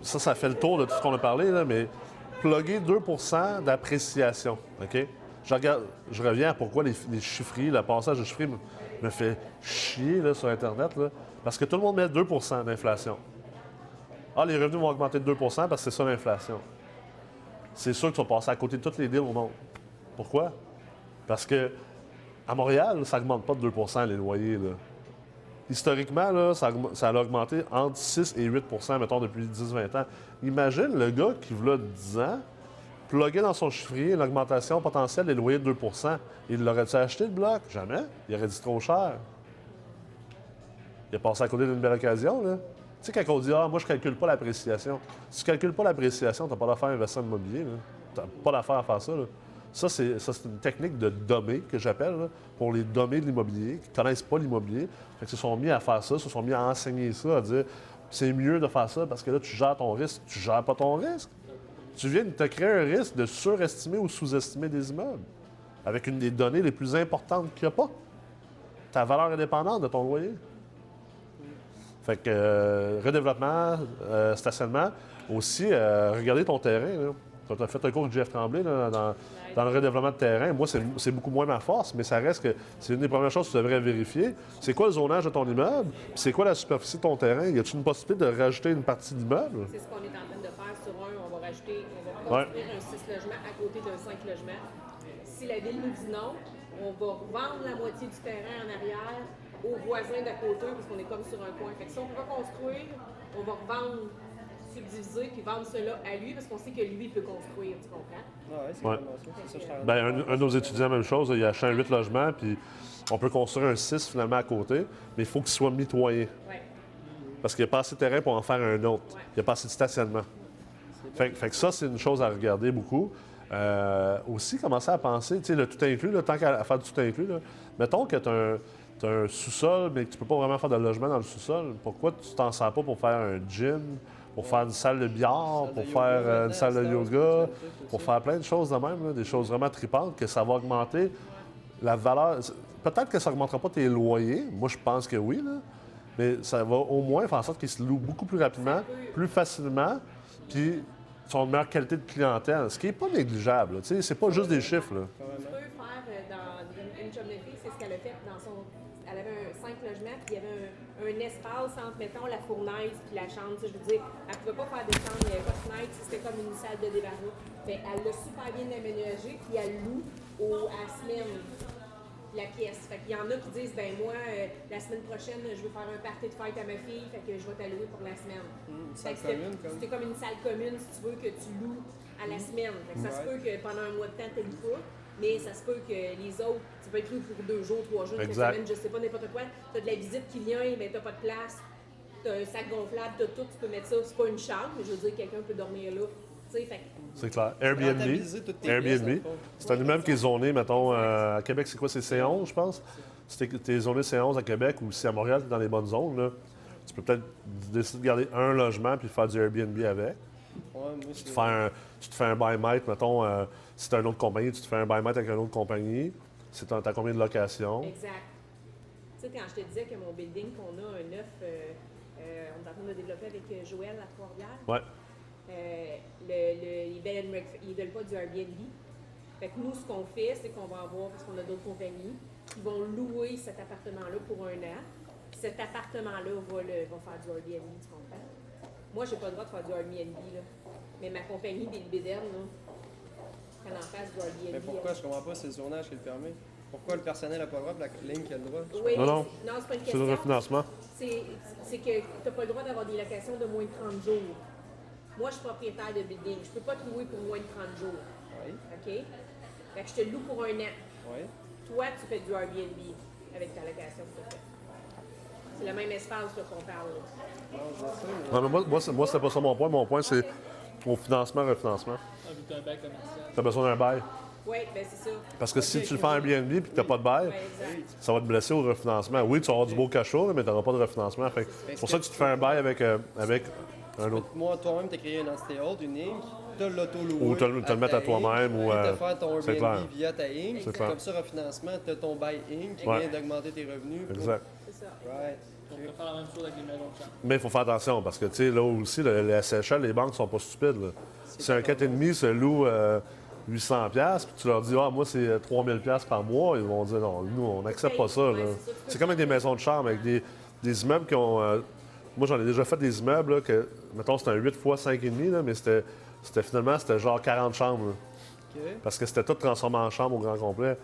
Ça fait le tour de tout ce qu'on a parlé, là, mais plugger 2% d'appréciation, OK? Je reviens à pourquoi les chiffreries, le passage de chiffreries me fait chier là, sur Internet, là, parce que tout le monde met 2 % d'inflation. Ah, les revenus vont augmenter de 2 % parce que c'est ça l'inflation. C'est sûr qu'ils sont passés à côté de toutes les deals au monde. Pourquoi? Parce que à Montréal, ça n'augmente pas de 2 % les loyers, là. Historiquement, là, ça a augmenté entre 6 et 8 %, mettons, depuis 10-20 ans. Imagine le gars qui, voilà 10 ans, pluguer dans son chiffrier l'augmentation potentielle des loyers de 2 %. Il l'aurait-tu acheté, le bloc? Jamais. Il aurait dit trop cher. Il a passé à côté d'une belle occasion, là. Tu sais, quand on dit « Ah, moi, je calcule pas l'appréciation », si tu calcules pas l'appréciation, t'as pas d'affaire à investir en immobilier, là. T'as pas d'affaire à faire ça, là. Ça, c'est une technique de dommer, que j'appelle, là, pour les dommés de l'immobilier, qui connaissent pas l'immobilier. Fait que se sont mis à faire ça, se sont mis à enseigner ça, à dire « C'est mieux de faire ça parce que là, tu gères ton risque. » Tu gères pas ton risque. Tu viens de te créer un risque de surestimer ou sous-estimer des immeubles avec une des données les plus importantes qu'il n'y a pas. Ta valeur indépendante de ton loyer. Fait que redéveloppement, stationnement, aussi regarder ton terrain, là. Quand tu as fait un cours avec Jeff Tremblay là, dans le redéveloppement de terrain, moi, c'est beaucoup moins ma force, mais ça reste que c'est une des premières choses que tu devrais vérifier. C'est quoi le zonage de ton immeuble? Puis c'est quoi la superficie de ton terrain? Y a-t-il une possibilité de rajouter une partie d'immeuble? C'est ce qu'on est en train de faire sur un. On va rajouter, on va construire un 6 logements à côté d'un 5 logements. Si la ville nous dit non, on va vendre la moitié du terrain en arrière aux voisins d'à côté, parce qu'on est comme sur un coin. Fait que si on peut pas construire, on va revendre, subdiviser, puis vendre cela à lui, parce qu'on sait que lui peut construire, tu comprends? Oui, c'est ça. Bien, un de nos étudiants, même chose, il a acheté 8 logements, puis on peut construire un 6 finalement à côté, mais il faut qu'il soit mitoyen. Ouais. Parce qu'il n'y a pas assez de terrain pour en faire un autre. Ouais. Il n'y a pas assez de stationnement. Fait que ça, c'est une chose à regarder beaucoup. Aussi, commencer à penser, tu sais, le tout inclus, là, tant qu'à faire du tout inclus, là, mettons que tu as un sous-sol, mais que tu peux pas vraiment faire de logement dans le sous-sol, pourquoi tu t'en sers pas pour faire un gym, pour faire une salle de billard, pour faire une salle de yoga, pour faire plein de choses de même, là, des choses vraiment tripantes, que ça va augmenter la valeur. Peut-être que ça augmentera pas tes loyers, moi je pense que oui, là, mais ça va au moins faire en sorte qu'ils se louent beaucoup plus rapidement, plus facilement, puis sont de meilleure qualité de clientèle, ce qui n'est pas négligeable. Tu sais, c'est pas juste des chiffres. Là. Tu peux faire dans une chum de filles, c'est ce qu'elle a fait dans son... Elle avait 5 logements, puis il y avait un espace entre, mettons, la fournaise et la chambre. Tu sais, je veux dire, elle ne pouvait pas faire des chambres, il n'y avait pas de fenêtre, c'était comme une salle de débarras. Mais elle l'a super bien aménagée, puis elle loue à la semaine la pièce. Fait qu'il y en a qui disent, ben moi, la semaine prochaine, je veux faire un party de fête à ma fille, fait que je vais t'allouer pour la semaine. C'était comme une salle commune, si tu veux, que tu loues à la semaine. Fait que ça se peut que pendant un mois de temps, tu ne loues pas, mais ça se peut que les autres, tu peux être loué pour 2 jours, 3 jours, une semaine, je sais pas, n'importe quoi. Tu as de la visite qui vient, ben t'as pas de place, tu as un sac gonflable, tu as tout, tu peux mettre ça. C'est pas une chambre, mais je veux dire, quelqu'un peut dormir là. C'est clair. Airbnb. C'est un immeuble qui est zoné, mettons, à Québec, c'est quoi? C'est C11, je pense. Si tu es zoné C11 à Québec ou si à Montréal, tu es dans les bonnes zones, là, tu peux peut-être décider de garder un logement puis faire du Airbnb avec. Tu te fais un buy-mite, mettons, si tu as une autre compagnie, tu te fais un buy-mite avec une autre compagnie. Tu as combien de locations? Exact. Tu sais, quand je te disais que mon building qu'on a, un neuf, on est en train de le développer avec Joël à Trois-Rivières. Ouais. Ils ne veulent pas du Airbnb. Fait que nous, ce qu'on fait, c'est qu'on va avoir, parce qu'on a d'autres compagnies, qui vont louer cet appartement-là pour 1 an. Puis cet appartement-là va faire du Airbnb, tu comprends? Moi, j'ai pas le droit de faire du Airbnb, là. Mais ma compagnie, des Bédènes, qu'elle en fasse du Airbnb. Mais pourquoi? Je comprends pas, c'est le zonage qui le permet. Pourquoi le personnel n'a pas le droit, la ligne qui a le droit? Oui, non, c'est pas une question. C'est le refinancement. C'est que t'as pas le droit d'avoir des locations de moins de 30 jours. Moi, je suis propriétaire de building. Je ne peux pas te louer pour moins de 30 jours. Oui. OK? Fait que je te loue pour 1 an. Oui. Toi, tu fais du Airbnb avec ta location que tu as faite. C'est le même espace qu'on parle. Là. Non, mais moi, c'est pas ça mon point. Mon point, c'est au financement, refinancement. Tu as un bail commercial. Tu as besoin d'un bail. Oui, bien, c'est ça. Parce que si tu le fais en Airbnb et que tu n'as pas de bail, ça va te blesser au refinancement. Oui, tu vas avoir du beau cachot, mais tu n'auras pas de refinancement. C'est pour ça que tu te fais un bail avec moi, toi-même, t'as créé une entité haute, une Inc, t'as l'auto-loué. Ou t'as le mettre à toi-même. Ou t'as faire ton Airbnb via ta Inc. C'est comme ça, refinancement, t'as ton bail Inc qui vient d'augmenter tes revenus. Exact. C'est ça. Right. On peut faire la même chose avec les maisons de chambre. Mais il faut faire attention parce que, tu sais, là aussi, la SCHL, les banques sont pas stupides. Là. Si un 4,5 se loue 800$, puis tu leur dis, ah, moi, c'est 3000$ par mois, ils vont dire, non, nous, on n'accepte pas ça. Là. C'est comme avec des maisons de chambre, avec des immeubles qui ont. Moi, j'en ai déjà fait des immeubles, là, que, mettons, c'était un 8 x 5,5, là, mais c'était genre 40 chambres. Okay. Parce que c'était tout transformé en chambre au grand complet.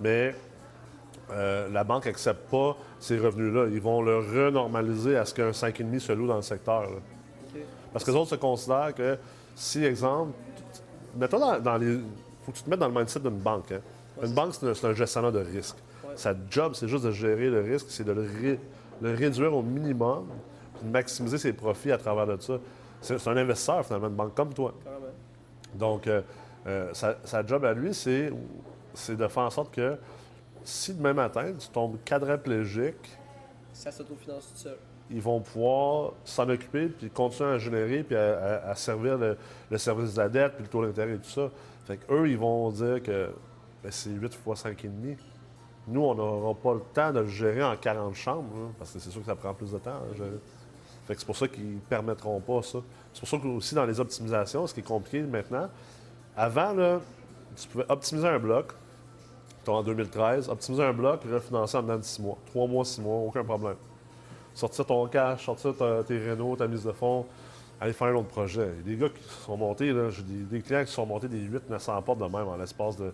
Mais la banque n'accepte pas ces revenus-là. Ils vont le renormaliser à ce qu'un 5,5 se loue dans le secteur. Là. Okay. Parce que les autres se considèrent que, si, exemple, mets-toi dans les... Faut que tu te mettes dans le mindset d'une banque. Hein. Une banque, c'est un gestionnaire de risque. Ouais. Sa job, c'est juste de gérer le risque, c'est de le réduire au minimum. De maximiser ses profits à travers de ça. C'est un investisseur, finalement, de banque comme toi. Donc, sa job à lui, c'est de faire en sorte que si demain matin, tu tombes quadriplégique, ça s'autofinance tout seul. Ils vont pouvoir s'en occuper, puis continuer à générer, puis à servir le service de la dette, puis le taux d'intérêt et tout ça. Fait qu'eux, ils vont dire que bien, c'est 8 x 5,5. Nous, on n'aura pas le temps de le gérer en 40 chambres, hein, parce que c'est sûr que ça prend plus de temps à gérer. Fait que c'est pour ça qu'ils ne permettront pas ça. C'est pour ça que aussi dans les optimisations, ce qui est compliqué maintenant, avant, là, tu pouvais optimiser un bloc, en 2013, optimiser un bloc et refinancer en dedans de 6 mois. 3 mois, 6 mois, aucun problème. Sortir ton cash, sortir tes rénaux, ta mise de fonds, aller faire un autre projet. Il y a des gars qui sont montés, là, j'ai des clients qui sont montés des 800-900 portes de même en l'espace de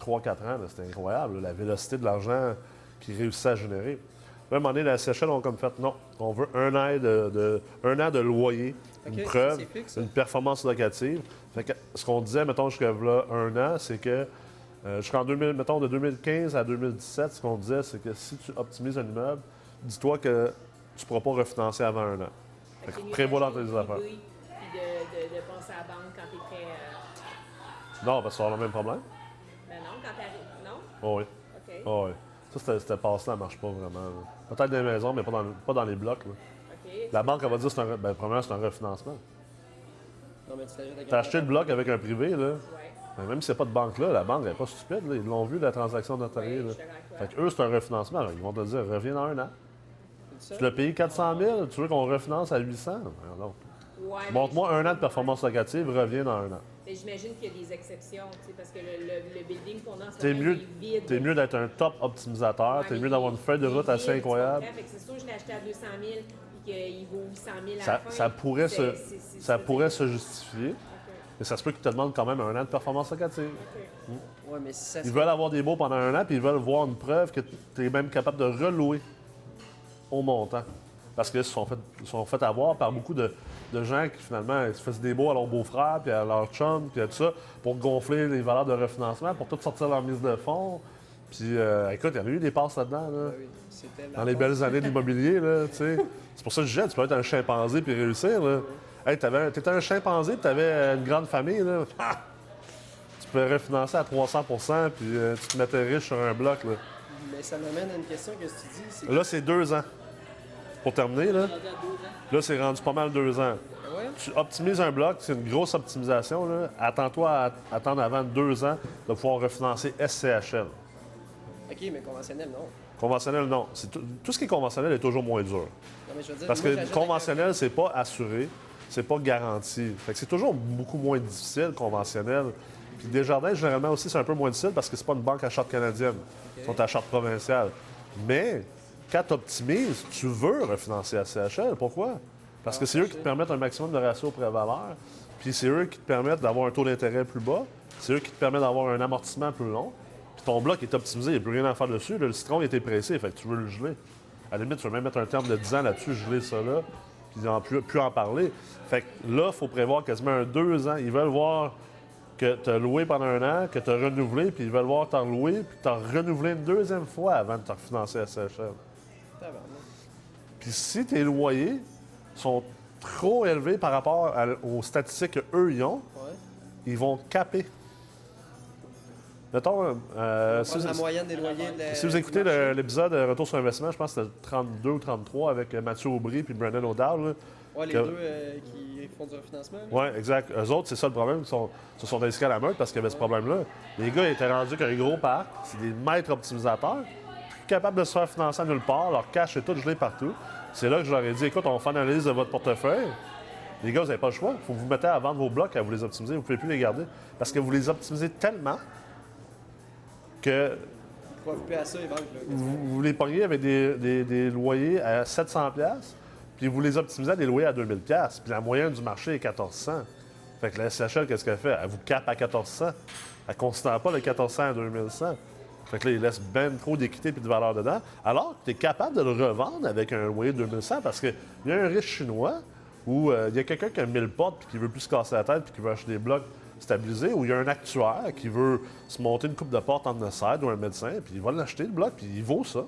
3-4 ans, là, c'était incroyable, là, la vélocité de l'argent qu'ils réussissaient à générer. Là, à un moment donné, la SCHL ont comme fait, non, on veut un an de loyer, okay, une preuve, fixe, une performance locative. Fait que, ce qu'on disait, mettons, jusqu'à là, 1 an, c'est que, jusqu'en 2000, mettons, de 2015 à 2017, ce qu'on disait, c'est que si tu optimises un immeuble, dis-toi que tu ne pourras pas refinancer avant 1 an. Fait que prévois dans tes affaires. de passer à la banque quand tu es prêt. Non, parce qu'on a le même problème. Ben non, quand tu arrives. Non? Oh oui. OK. Oh oui. Ça, cette passe-là, elle ne marche pas vraiment. Peut-être dans les maisons, mais pas dans les blocs. Là. Okay. La banque, elle va dire que premièrement, c'est un refinancement. Non, mais tu as acheté le bloc avec un privé, là. Ouais. Ben, même si c'est pas de banque là, la banque n'est pas stupide. Là. Ils l'ont vu, la transaction notariée. Ouais, fait que eux, c'est un refinancement. Alors, ils vont te dire, reviens dans un an. Tu l'as payé 400 000, tu veux qu'on refinance à 800? Non. Ouais, montre-moi un an de performance locative, reviens dans un an. Mais j'imagine qu'il y a des exceptions, parce que le building qu'on a en ce moment est vide. T'es mieux d'être un top optimisateur, t'es mieux d'avoir une feuille de route assez incroyable. C'est sûr que je l'ai acheté à 200 000 et qu'il vaut 800 000 à la fin. Ça pourrait se justifier. Mais ça se peut qu'ils te demandent quand même un an de performance locative. Okay. Mmh. Ouais, mais si ça ils veulent avoir des baux pendant un an, puis ils veulent voir une preuve que tu es même capable de relouer au montant. Parce qu'ils se sont fait avoir par beaucoup de gens qui, finalement, se faisaient des baux à leurs beaux-frères, puis à leurs chums, puis à tout ça, pour gonfler les valeurs de refinancement, pour tout sortir leur mise de fonds. Puis, écoute, il y en a eu des passes là-dedans, là. Oui, dans les belles années de l'immobilier, là, tu sais. C'est pour ça que je disais, tu peux être un chimpanzé puis réussir, là. Oui. Hey, t'étais un chimpanzé et t'avais une grande famille, là. Ah! Tu peux refinancer à 300% puis tu te mettais riche sur un bloc, là. Mais ça m'amène à une question que tu dis, c'est... Là, c'est 2 ans. Pour terminer, là. Là, c'est rendu pas mal 2 ans. Ouais. Tu optimises un bloc, c'est une grosse optimisation, là. Attends-toi à attendre avant 2 ans de pouvoir refinancer SCHL. OK, mais conventionnel, non. Conventionnel, non. Tout ce qui est conventionnel est toujours moins dur. Non, mais je veux dire, parce que conventionnel, c'est pas assuré. C'est pas garanti. Fait que c'est toujours beaucoup moins difficile, conventionnel. Puis Desjardins, généralement aussi, c'est un peu moins difficile parce que c'est pas une banque à charte canadienne. Okay. Ils sont à charte provinciale. Mais quand tu optimises, tu veux refinancer à CHL. Pourquoi? Parce que c'est eux qui te permettent un maximum de ratio pré-valeur. Puis c'est eux qui te permettent d'avoir un taux d'intérêt plus bas. C'est eux qui te permettent d'avoir un amortissement plus long. Puis ton bloc est optimisé, il n'y a plus rien à faire dessus. Le citron, il était pressé, fait que tu veux le geler. À la limite, tu veux même mettre un terme de 10 ans là-dessus, geler ça là. Puis en parler. Fait que là, il faut prévoir quasiment 2 ans. Ils veulent voir que tu as loué pendant 1 an, que tu as renouvelé, puis ils veulent voir t'en louer, puis t'en renouveler une 2e fois avant de te refinancer à SCHL. Puis si tes loyers sont trop élevés par rapport aux statistiques qu'eux, ils ont, ouais, ils vont caper. Mettons, si la moyenne des loyers de si vous écoutez l'épisode Retour sur investissement, je pense que c'était 32 ou 33 avec Mathieu Aubry et Brendan O'Dowd. Oui, les deux qui font du refinancement. Oui, exact. Eux autres, c'est ça le problème. Ils se sont inscrits à la meute parce qu'il y avait ce problème-là. Les gars étaient rendus qu'un gros parc, c'est des maîtres optimisateurs, plus capables de se faire financer à nulle part, leur cash est tout gelé partout. C'est là que je leur ai dit, écoute, on fait une analyse de votre portefeuille. Les gars, vous n'avez pas le choix. Il faut que vous mettez à vendre vos blocs, à vous les optimiser. Vous ne pouvez plus les garder parce que vous les optimisez tellement que vous les pognez avec des loyers à 700$, puis vous les optimisez à des loyers à 2000$, puis la moyenne du marché est 1400$. Fait que la SCHL, qu'est-ce qu'elle fait? Elle vous cape à 1400$. Elle ne considère pas le 1400$ à 2100$. Fait que là, ils laissent ben trop d'équité et de valeur dedans, alors que tu es capable de le revendre avec un loyer de 2100$ parce qu'il y a un riche chinois où il y a quelqu'un qui a 1000 portes puis qui veut plus se casser la tête puis qui veut acheter des blocs stabilisé, où il y a un actuaire qui veut se monter une coupe de porte en Nocède ou un médecin, puis il va l'acheter, le bloc, puis il vaut ça.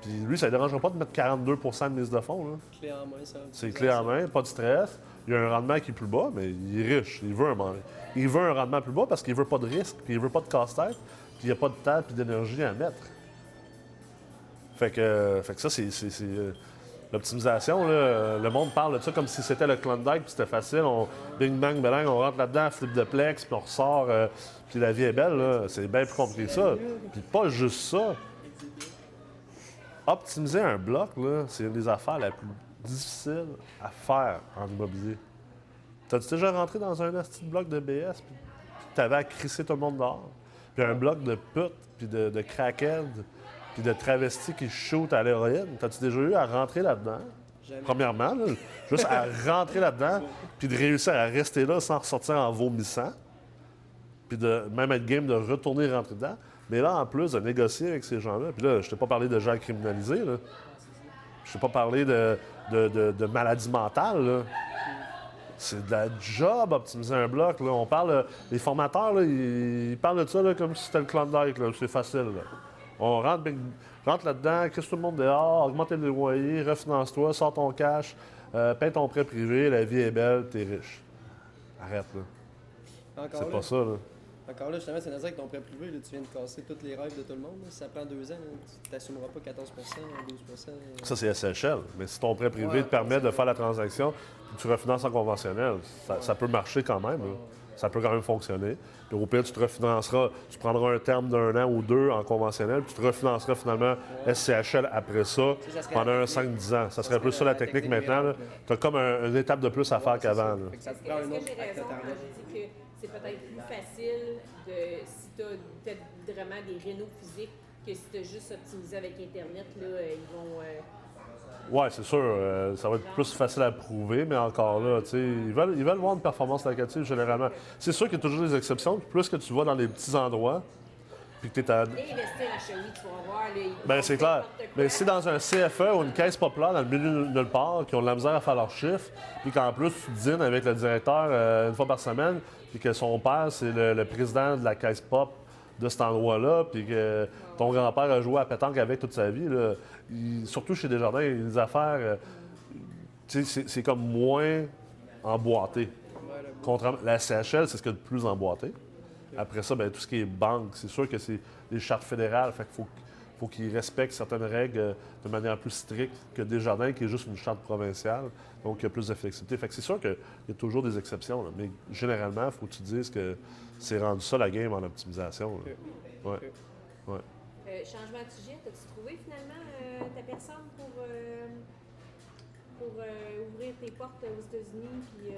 Puis lui, ça ne dérangera pas de mettre 42 % de mise de fonds, là. Clé en main, ça. C'est clé en main, pas de stress. Il y a un rendement qui est plus bas, mais il est riche. Il veut un rendement plus bas parce qu'il ne veut pas de risque, puis il ne veut pas de casse-tête, puis il n'y a pas de temps et d'énergie à mettre. Fait que ça, c'est l'optimisation, là, le monde parle de ça comme si c'était le Klondike, puis c'était facile. On bing, bang, belang, on rentre là-dedans, flip de plex, puis on ressort, puis la vie est belle. Là. C'est bien plus compliqué que ça. Puis pas juste ça. Optimiser un bloc, là, c'est une des affaires la plus difficile à faire en immobilier. T'as-tu déjà rentré dans un petit bloc de BS, puis t'avais à crisser tout le monde dehors? Puis un bloc de putes, puis de crackheads, puis de travestis qui shootent à l'héroïne. T'as-tu déjà eu à rentrer là-dedans? Jamais. Premièrement, là, juste à rentrer là-dedans, puis de réussir à rester là sans ressortir en vomissant, puis de même être game de retourner et rentrer dedans. Mais là, en plus, de négocier avec ces gens-là, puis là, je t'ai pas parlé de gens criminalisés, là. Je t'ai pas parlé de maladie mentale, là. C'est de la job, optimiser un bloc, là. On parle... Les formateurs, là, ils parlent de ça là, comme si c'était le Klondike, là. C'est facile, là. On rentre là-dedans, crisse tout le monde dehors, augmente les loyers, refinance-toi, sors ton cash, paye ton prêt privé, la vie est belle, t'es riche. Arrête, là. Encore c'est là. Pas ça, là. Encore là, justement, c'est dans ça que ton prêt privé, là, tu viens de casser tous les rêves de tout le monde. Là. Ça prend 2 ans, hein. Tu t'assumeras pas 14 %, 12 %. Ça, c'est SCHL. Mais si ton prêt privé te permet de faire la transaction, tu refinances en conventionnel, ça peut marcher quand même. Là. Ça peut quand même fonctionner. Puis au pire, tu te refinanceras, tu prendras un terme d'1 an ou 2 en conventionnel, puis tu te refinanceras finalement SCHL après ça, pendant 5-10 ans. Ça serait plus ça la technique maintenant. Tu as comme une étape de plus à faire qu'avant. Est-ce que j'ai raison quand je dis que c'est peut-être plus facile si tu as peut-être vraiment des rénaux physiques que si tu as juste optimisé avec Internet, là, ils vont... Oui, c'est sûr. Ça va être plus facile à prouver, mais encore là, tu sais, ils veulent voir une performance locative généralement. C'est sûr qu'il y a toujours des exceptions. Plus que tu vas dans les petits endroits, puis que tu es à... Investir à Chewy, tu vas voir... Bien, c'est clair. Mais si dans un CFE ou une caisse populaire, dans le milieu de nulle part, qui ont de la misère à faire leurs chiffres, puis qu'en plus, tu dînes avec le directeur une fois par semaine, puis que son père, c'est le président de la caisse pop, de cet endroit-là, puis que ton grand-père a joué à pétanque avec toute sa vie, là. Surtout chez Desjardins, les affaires, c'est comme moins emboîté. Contrairement, la SCHL, c'est ce qu'il y a de plus emboîté. Après ça, bien, tout ce qui est banque, c'est sûr que c'est des chartes fédérales, fait qu'il faut qu'ils respectent certaines règles de manière plus stricte que Desjardins, qui est juste une charte provinciale, donc il y a plus de flexibilité. Fait que c'est sûr qu'il y a toujours des exceptions, là, mais généralement, il faut que tu dises que c'est rendu ça la game en optimisation. Là. Ouais. Changement de sujet, as-tu trouvé finalement ta personne pour ouvrir tes portes aux États-Unis? Puis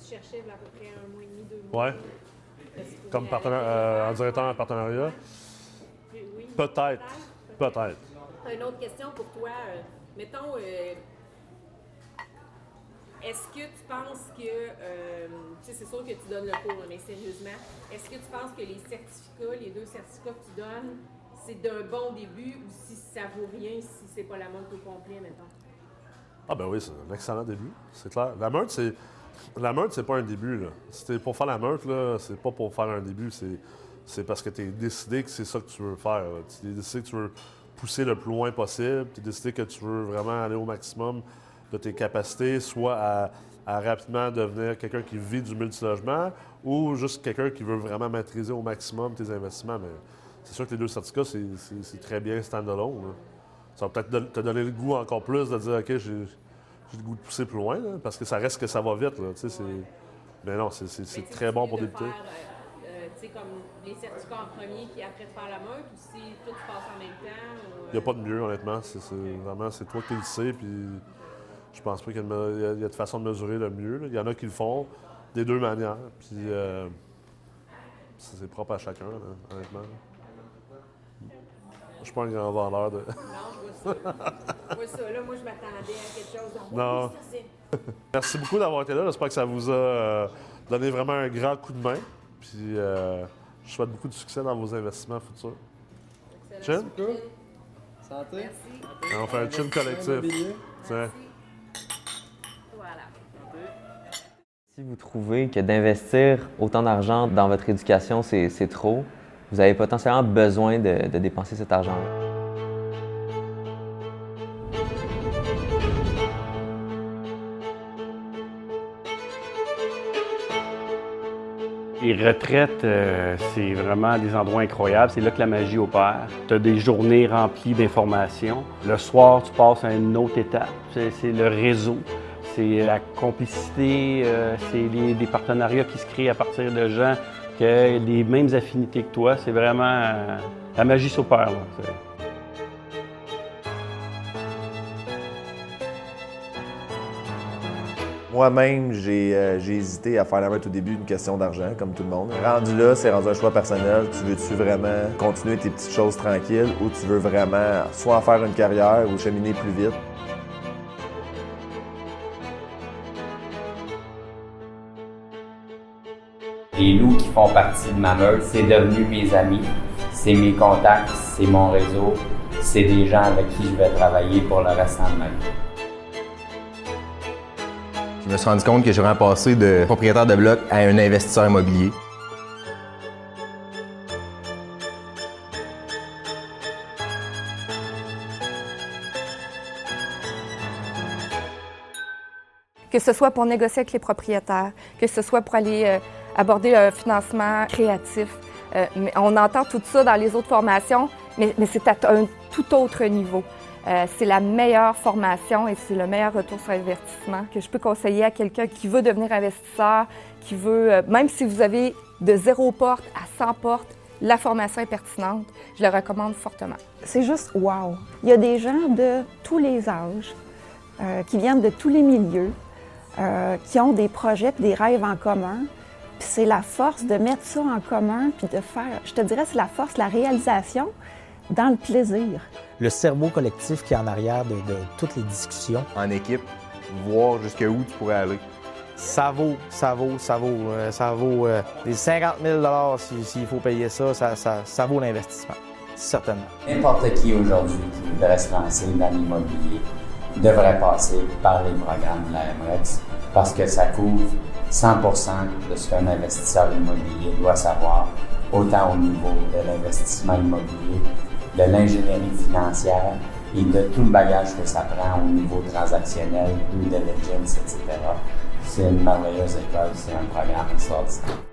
tu cherchais à peu près 1 mois et demi, 2 mois. Ouais. Comme en directeur en partenariat? Oui. Peut-être. Une autre question pour toi. Mettons, est-ce que tu penses que, tu sais, c'est sûr que tu donnes le cours, mais sérieusement, est-ce que tu penses que les certificats, les 2 certificats que tu donnes, c'est d'un bon début ou si ça vaut rien, si c'est pas la meute au complet, mettons? Ah ben oui, c'est un excellent début, c'est clair. La meute, c'est pas un début, là. Si t'es pour faire la meute, là, c'est pas pour faire un début, c'est parce que t'es décidé que c'est ça que tu veux faire. T'es décidé que tu veux pousser le plus loin possible, t'es décidé que tu veux vraiment aller au maximum de tes capacités, soit à rapidement devenir quelqu'un qui vit du multilogement ou juste quelqu'un qui veut vraiment maîtriser au maximum tes investissements. Mais c'est sûr que les 2 certificats, c'est très bien stand-alone, là. Ça va peut-être te donner le goût encore plus de dire « OK, j'ai le goût de pousser plus loin », là, parce que ça reste que ça va vite, là, tu sais, c'est... Mais non, c'est très bon pour débuter. Tu sais, comme les certificats en premier qui après de faire la meute, ou si tout passe en même temps? Il n'y a pas de mieux, honnêtement. Vraiment, c'est toi qui le sais, puis... Je pense pas qu'il y a de façon de mesurer le mieux, là. Il y en a qui le font des 2 manières. Puis c'est propre à chacun, là, honnêtement. Je suis pas un grand vendeur de... Non, je vois ça. Là, moi, je m'attendais à quelque chose. Non. Merci beaucoup d'avoir été là. J'espère que ça vous a donné vraiment un grand coup de main. Puis je souhaite beaucoup de succès dans vos investissements futurs. Excellent. Chin? Santé. Merci. Et on fait un chin collectif. Si vous trouvez que d'investir autant d'argent dans votre éducation, c'est trop, vous avez potentiellement besoin de dépenser cet argent-là. Les retraites, c'est vraiment des endroits incroyables. C'est là que la magie opère. Tu as des journées remplies d'informations. Le soir, tu passes à une autre étape. C'est le réseau, c'est la complicité, c'est des partenariats qui se créent à partir de gens qui ont les mêmes affinités que toi. C'est vraiment... la magie s'opère, là. Moi-même, j'ai hésité à faire la meute au début, une question d'argent, comme tout le monde. Rendu là, c'est rendu un choix personnel. Tu veux-tu vraiment continuer tes petites choses tranquilles ou tu veux vraiment soit en faire une carrière ou cheminer plus vite? Les loups qui font partie de ma meute, c'est devenu mes amis, c'est mes contacts, c'est mon réseau, c'est des gens avec qui je vais travailler pour le restant de ma vie. Je me suis rendu compte que j'ai vraiment passé de propriétaire de bloc à un investisseur immobilier. que ce soit pour négocier avec les propriétaires, que ce soit pour aller aborder un financement créatif. Mais on entend tout ça dans les autres formations, mais c'est à un tout autre niveau. C'est la meilleure formation et c'est le meilleur retour sur investissement que je peux conseiller à quelqu'un qui veut devenir investisseur, qui veut, même si vous avez de 0 porte à 100 portes, la formation est pertinente. Je le recommande fortement. C'est juste « wow ». Il y a des gens de tous les âges, qui viennent de tous les milieux, qui ont des projets et des rêves en commun. Puis c'est la force de mettre ça en commun puis de faire, je te dirais, c'est la force, la réalisation dans le plaisir. Le cerveau collectif qui est en arrière de toutes les discussions. En équipe, voir jusqu'à où tu pourrais aller. Ça vaut les 50 000 $ s'il faut payer ça, ça vaut l'investissement, certainement. N'importe qui aujourd'hui qui voudrait se lancer dans l'immobilier devrait passer par les programmes de la MREX parce que ça couvre 100% de ce qu'un investisseur immobilier doit savoir, autant au niveau de l'investissement immobilier, de l'ingénierie financière et de tout le bagage que ça prend au niveau transactionnel, due diligence, etc. C'est une merveilleuse école, c'est un programme extraordinaire.